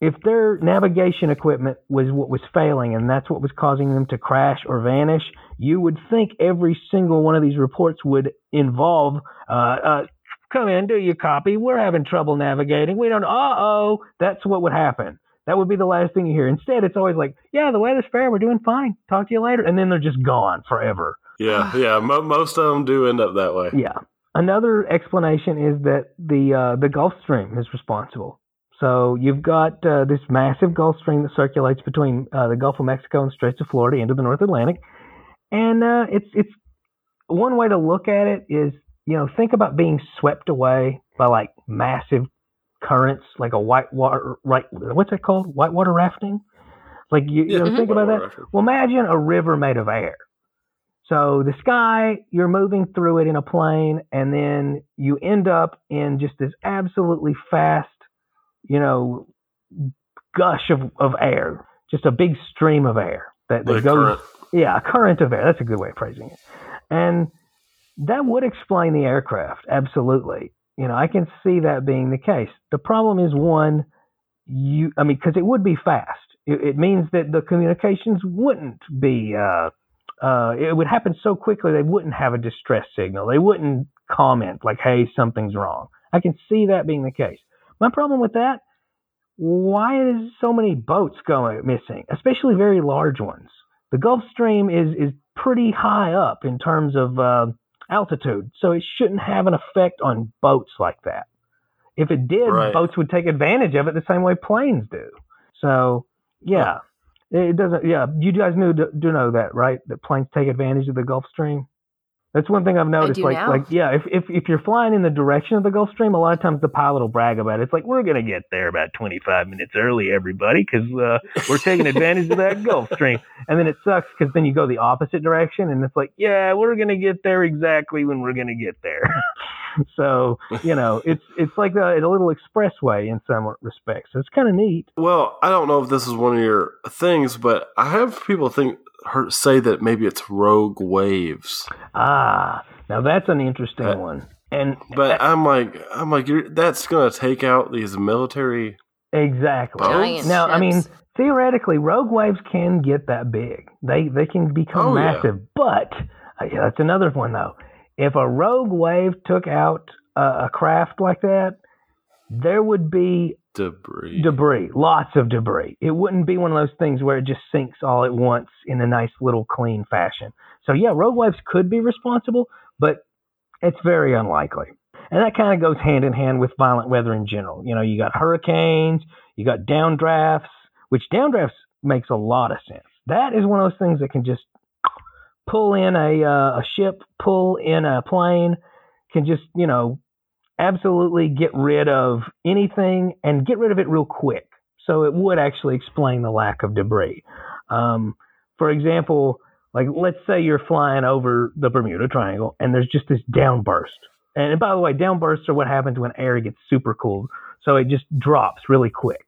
If their navigation equipment was what was failing and that's what was causing them to crash or vanish, you would think every single one of these reports would involve, uh, uh, come in, do you copy? We're having trouble navigating. We don't, uh-oh, that's what would happen. That would be the last thing you hear. Instead, it's always like, yeah, the weather's fair. We're doing fine. Talk to you later. And then they're just gone forever. Yeah, yeah. Mo- most of them do end up that way. Yeah. Another explanation is that the uh, the Gulf Stream is responsible. So you've got uh, this massive Gulf Stream that circulates between uh, the Gulf of Mexico and Straits of Florida into the North Atlantic, and uh, it's it's one way to look at it is, you know, think about being swept away by like massive currents, like a white water, right? What's it called? Whitewater rafting. Like you, yeah, you know, mm-hmm. think about that. Rafting. Well, imagine a river made of air. So the sky, you're moving through it in a plane, and then you end up in just this absolutely fast, you know, gush of, of air, just a big stream of air that, that goes, current. yeah, a current of air. That's a good way of phrasing it. And that would explain the aircraft. Absolutely. You know, I can see that being the case. The problem is one, you, I mean, cause it would be fast. It, it means that the communications wouldn't be, uh, uh, it would happen so quickly. They wouldn't have a distress signal. They wouldn't comment like, hey, something's wrong. I can see that being the case. My problem with that, why is so many boats going missing, especially very large ones? The Gulf Stream is, is pretty high up in terms of uh, altitude, so it shouldn't have an effect on boats like that. If it did, right. boats would take advantage of it the same way planes do. So, yeah, it doesn't. Yeah, you guys knew, do know that, right? That planes take advantage of the Gulf Stream. That's one thing I've noticed. Like, now. like, yeah, if, if if you're flying in the direction of the Gulf Stream, a lot of times the pilot will brag about it. It's like, we're gonna get there about twenty-five minutes early, everybody, because uh, we're taking advantage of that Gulf Stream. And then it sucks because then you go the opposite direction, and it's like, yeah, we're gonna get there exactly when we're gonna get there. So, you know, it's it's like a, a little expressway in some respects. So it's kind of neat. Well, I don't know if this is one of your things, but I have people think. Her say that maybe it's rogue waves. Ah, now that's an interesting uh, one. And but that, I'm like, I'm like, you're, that's gonna take out these military Exactly. Giant now, ships. I mean, theoretically, rogue waves can get that big. They they can become oh, massive. Yeah. But uh, yeah, that's another one though. If a rogue wave took out uh, a craft like that, there would be debris. Debris, lots of debris. It wouldn't be one of those things where it just sinks all at once in a nice little clean fashion. So yeah, rogue waves could be responsible, but it's very unlikely. And that kind of goes hand in hand with violent weather in general. You know, you got hurricanes, you got downdrafts, which downdrafts makes a lot of sense. That is one of those things that can just pull in a, uh, a ship, pull in a plane, can just, you know, absolutely get rid of anything and get rid of it real quick. So it would actually explain the lack of debris. Um, for example, like let's say you're flying over the Bermuda Triangle and there's just this downburst. And by the way, downbursts are what happens when air gets super cooled. So it just drops really quick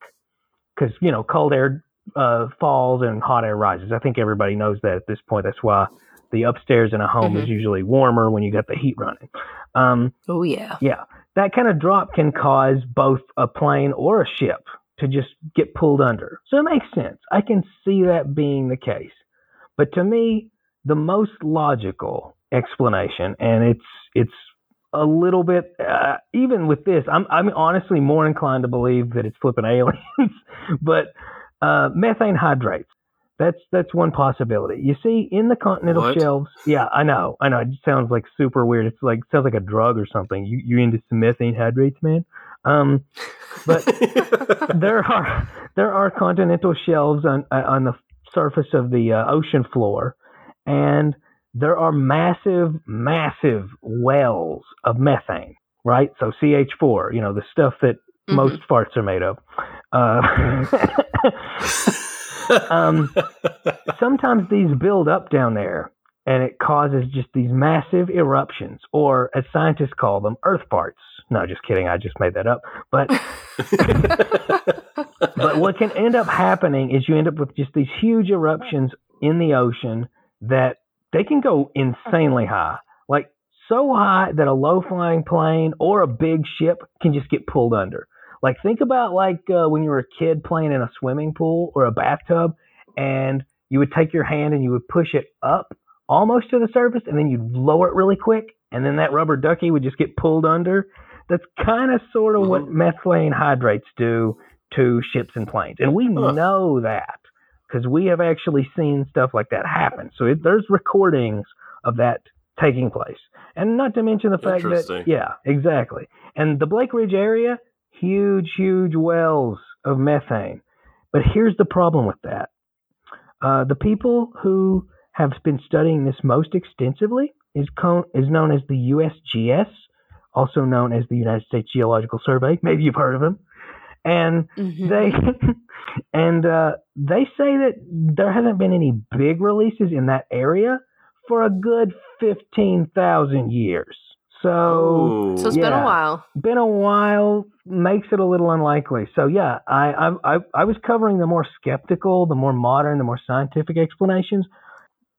because, you know, cold air uh, falls and hot air rises. I think everybody knows that at this point. That's why the upstairs in a home mm-hmm. is usually warmer when you got the heat running. Um, oh, yeah. Yeah. That kind of drop can cause both a plane or a ship to just get pulled under. So it makes sense. I can see that being the case. But to me, the most logical explanation, and it's it's a little bit, uh, even with this, I'm I'm honestly more inclined to believe that it's flipping aliens, but uh, methane hydrates. That's that's one possibility. You see, in the continental what? shelves, yeah, I know, I know. It sounds like super weird. It's like sounds like a drug or something. You you into some methane hydrates, man? Um, but there are there are continental shelves on on the surface of the uh, ocean floor, and there are massive, massive wells of methane. Right, so C H four, you know, the stuff that mm-hmm. most farts are made of. Uh, um, sometimes these build up down there and it causes just these massive eruptions, or as scientists call them, earth farts. No, just kidding. I just made that up. But, but what can end up happening is you end up with just these huge eruptions in the ocean that they can go insanely high, like so high that a low flying plane or a big ship can just get pulled under. Like, think about, like, uh, when you were a kid playing in a swimming pool or a bathtub, and you would take your hand and you would push it up almost to the surface, and then you'd lower it really quick, and then that rubber ducky would just get pulled under. That's kind of sort of mm-hmm. what methane hydrates do to ships and planes. And we huh. know that because we have actually seen stuff like that happen. So it, there's recordings of that taking place. And not to mention the fact that, yeah, exactly. And the Blake Ridge area, huge, huge wells of methane. But here's the problem with that. Uh, the people who have been studying this most extensively is, con- is known as the U S G S, also known as the United States Geological Survey. Maybe you've heard of them. And mm-hmm. they and uh, they say that there hasn't been any big releases in that area for a good fifteen thousand years. So, so it's yeah, been a while. Been a while makes it a little unlikely. So yeah, I, I I I was covering the more skeptical, the more modern, the more scientific explanations.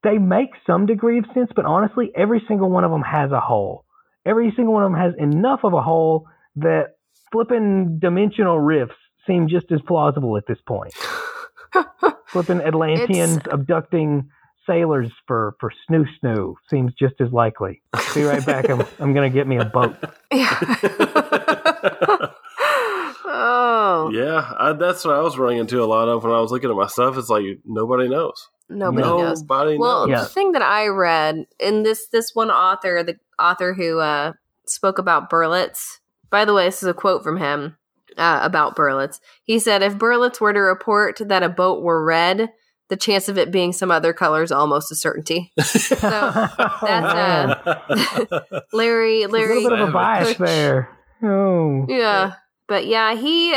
They make some degree of sense, but honestly, every single one of them has a hole. Every single one of them has enough of a hole that flipping dimensional rifts seem just as plausible at this point. Flipping Atlanteans it's... abducting sailors for, for snoo snoo seems just as likely. Be right back. I'm, I'm going to get me a boat. Yeah. oh. Yeah. I, that's what I was running into a lot of when I was looking at my stuff. It's like, nobody knows. Nobody, nobody knows. Nobody well, knows. Yeah. The thing that I read in this, this one author, the author who uh, spoke about Berlitz, by the way, this is a quote from him uh, about Berlitz. He said, if Berlitz were to report that a boat were red, the chance of it being some other color is almost a certainty. So that's uh, Larry. Larry, a little bit of a bias there. Oh, yeah, but yeah, he.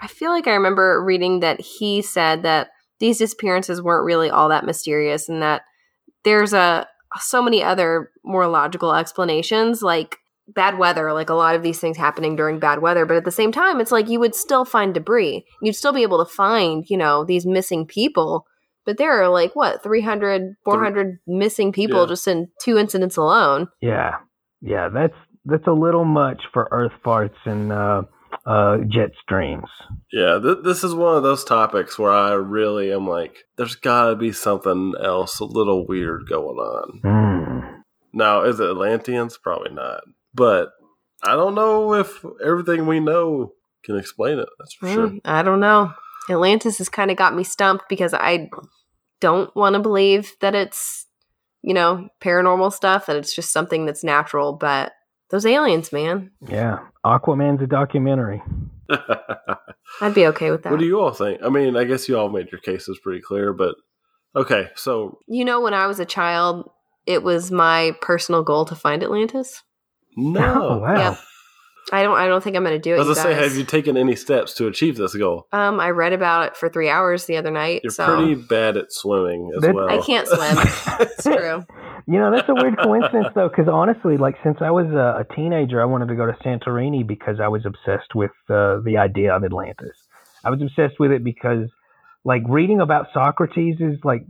I feel like I remember reading that he said that these disappearances weren't really all that mysterious, and that there's a so many other more logical explanations, like bad weather, like a lot of these things happening during bad weather. But at the same time, it's like you would still find debris. You'd still be able to find, you know, these missing people. But there are like, what, three hundred, four hundred missing people yeah. just in two incidents alone. Yeah. Yeah, that's that's a little much for earth farts and uh, uh, jet streams. Yeah, th- this is one of those topics where I really am like, there's got to be something else a little weird going on. Mm. Now, is it Atlanteans? Probably not. But I don't know if everything we know can explain it. That's for mm, sure. I don't know. Atlantis has kind of got me stumped because I don't want to believe that it's, you know, paranormal stuff, that it's just something that's natural. But those aliens, man. Yeah. Aquaman's a documentary. I'd be okay with that. What do you all think? I mean, I guess you all made your cases pretty clear, but okay. So, you know, when I was a child, it was my personal goal to find Atlantis. No. Oh, wow. Yep. I don't I don't think I'm going to do it. I was going to say, have you taken any steps to achieve this goal? Um, I read about it for three hours the other night. You're so. pretty bad at swimming as that's, well. I can't swim. It's true. You know, that's a weird coincidence, though, because honestly, like, since I was a, a teenager, I wanted to go to Santorini because I was obsessed with uh, the idea of Atlantis. I was obsessed with it because, like, reading about Socrates' like,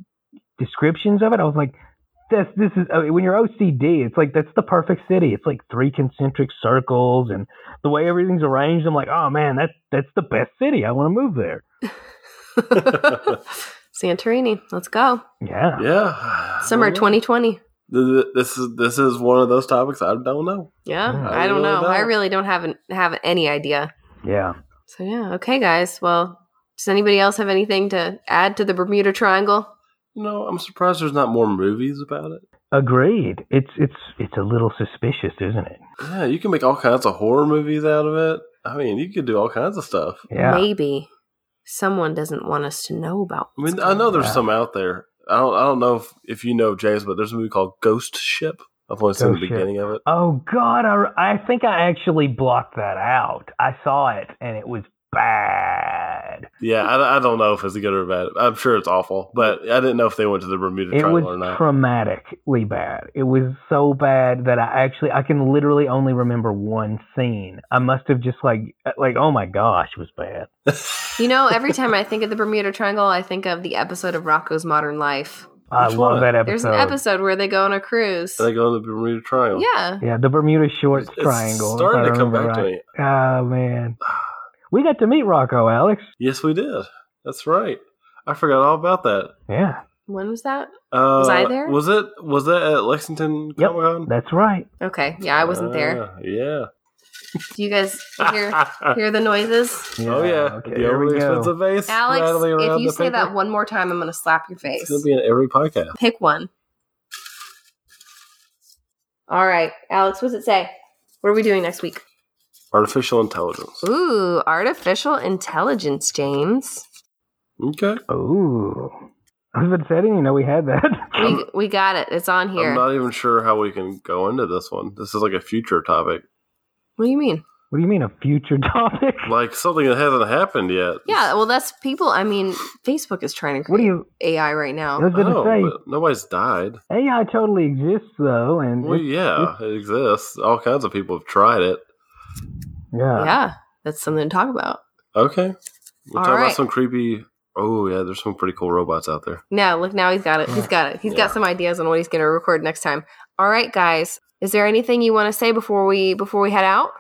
descriptions of it, I was like, This, this is I mean, when you're O C D, it's like that's the perfect city. It's like three concentric circles and the way everything's arranged. I'm like, oh man, that's that's the best city. I want to move there. Santorini, let's go. Yeah, yeah. Summer twenty twenty. This is this is one of those topics I don't know. Yeah, yeah. I, I don't know. know. I really don't have an, have any idea. Yeah. So yeah, okay, guys. Well, does anybody else have anything to add to the Bermuda Triangle? No, I'm surprised there's not more movies about it. Agreed. It's it's it's a little suspicious, isn't it? Yeah, you can make all kinds of horror movies out of it. I mean, you could do all kinds of stuff. Yeah. Maybe someone doesn't want us to know about. I mean, I know there's out. some out there. I don't I don't know if, if you know, James, but there's a movie called Ghost Ship. I've only seen Ghost the beginning Ship. of it. Oh God, I, I think I actually blocked that out. I saw it and it was bad. Yeah, I, I don't know if it's good or bad. I'm sure it's awful, but I didn't know if they went to the Bermuda Triangle or not. It was traumatically bad. It was so bad that I actually, I can literally only remember one scene. I must have just like, like, oh my gosh, it was bad. You know, every time I think of the Bermuda Triangle, I think of the episode of Rocco's Modern Life. I Which love one? that episode. There's an episode where they go on a cruise. They go on the Bermuda Triangle. Yeah. Yeah, the Bermuda Shorts it's Triangle. It's starting to come back right. to me. Oh, man. We got to meet Rocco, Alex. Yes, we did. That's right. I forgot all about that. Yeah. When was that? Uh, was I there? Was it? Was that at Lexington yep, Comic Con? That's right. Okay. Yeah, I wasn't uh, there. Yeah. Do you guys hear hear the noises? Yeah, oh yeah. Okay, the overly expensive vase. Alex, if you say paper. that one more time, I'm going to slap your face. It's going to be in every podcast. Pick one. All right, Alex. What's it say? What are we doing next week? Artificial intelligence. Ooh, artificial intelligence, James. Okay. Ooh. I was excited, you know, we had that. We, we got it. It's on here. I'm not even sure how we can go into this one. This is like a future topic. What do you mean? What do you mean a future topic? Like something that hasn't happened yet. Yeah, well, that's people. I mean, Facebook is trying to create what do you, A I right now. I was going to say. But nobody's died. A I totally exists, though. And well, it's, yeah, it's, it exists. All kinds of people have tried it. Yeah. Yeah. That's something to talk about. Okay. We'll All talk right. about some creepy. Oh, yeah. There's some pretty cool robots out there. No, look, now he's got it. He's got it. He's yeah. got some ideas on what he's going to record next time. All right, guys. Is there anything you want to say before we before we head out?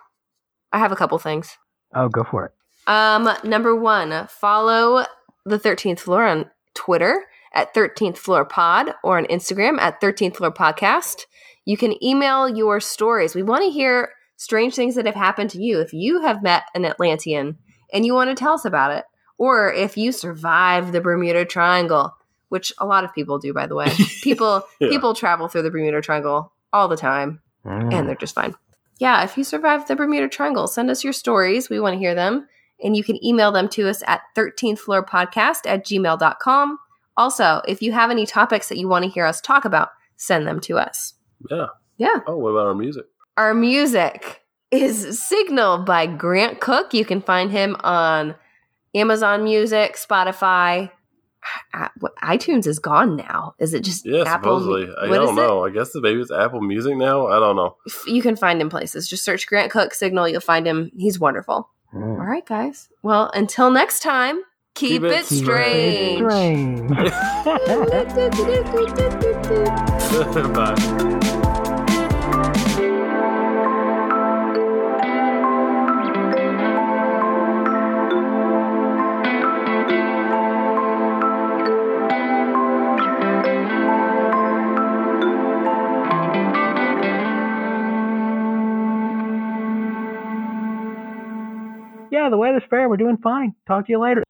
I have a couple things. Oh, go for it. Um, number one, follow the thirteenth Floor on Twitter at thirteenth Floor Pod or on Instagram at thirteenth Floor Podcast. You can email your stories. We want to hear strange things that have happened to you. If you have met an Atlantean and you want to tell us about it, or if you survive the Bermuda Triangle, which a lot of people do, by the way, people yeah. people travel through the Bermuda Triangle all the time mm. and they're just fine. Yeah. If you survive the Bermuda Triangle, send us your stories. We want to hear them, and you can email them to us at thirteenth floor podcast at gmail dot com. Also, if you have any topics that you want to hear us talk about, send them to us. Yeah. Yeah. Oh, what about our music? Our music is Signal by Grant Cook. You can find him on Amazon Music, Spotify. I, what, iTunes is gone now. Is it just yeah, Apple? Supposedly. I don't know. It? I guess the baby is Apple Music now. I don't know. You can find him places. Just search Grant Cook Signal. You'll find him. He's wonderful. Mm. All right, guys. Well, until next time, keep, keep it strange. Keep it strange. Bye. Thank you. yeah, the weather's fair. We're doing fine. Talk to you later.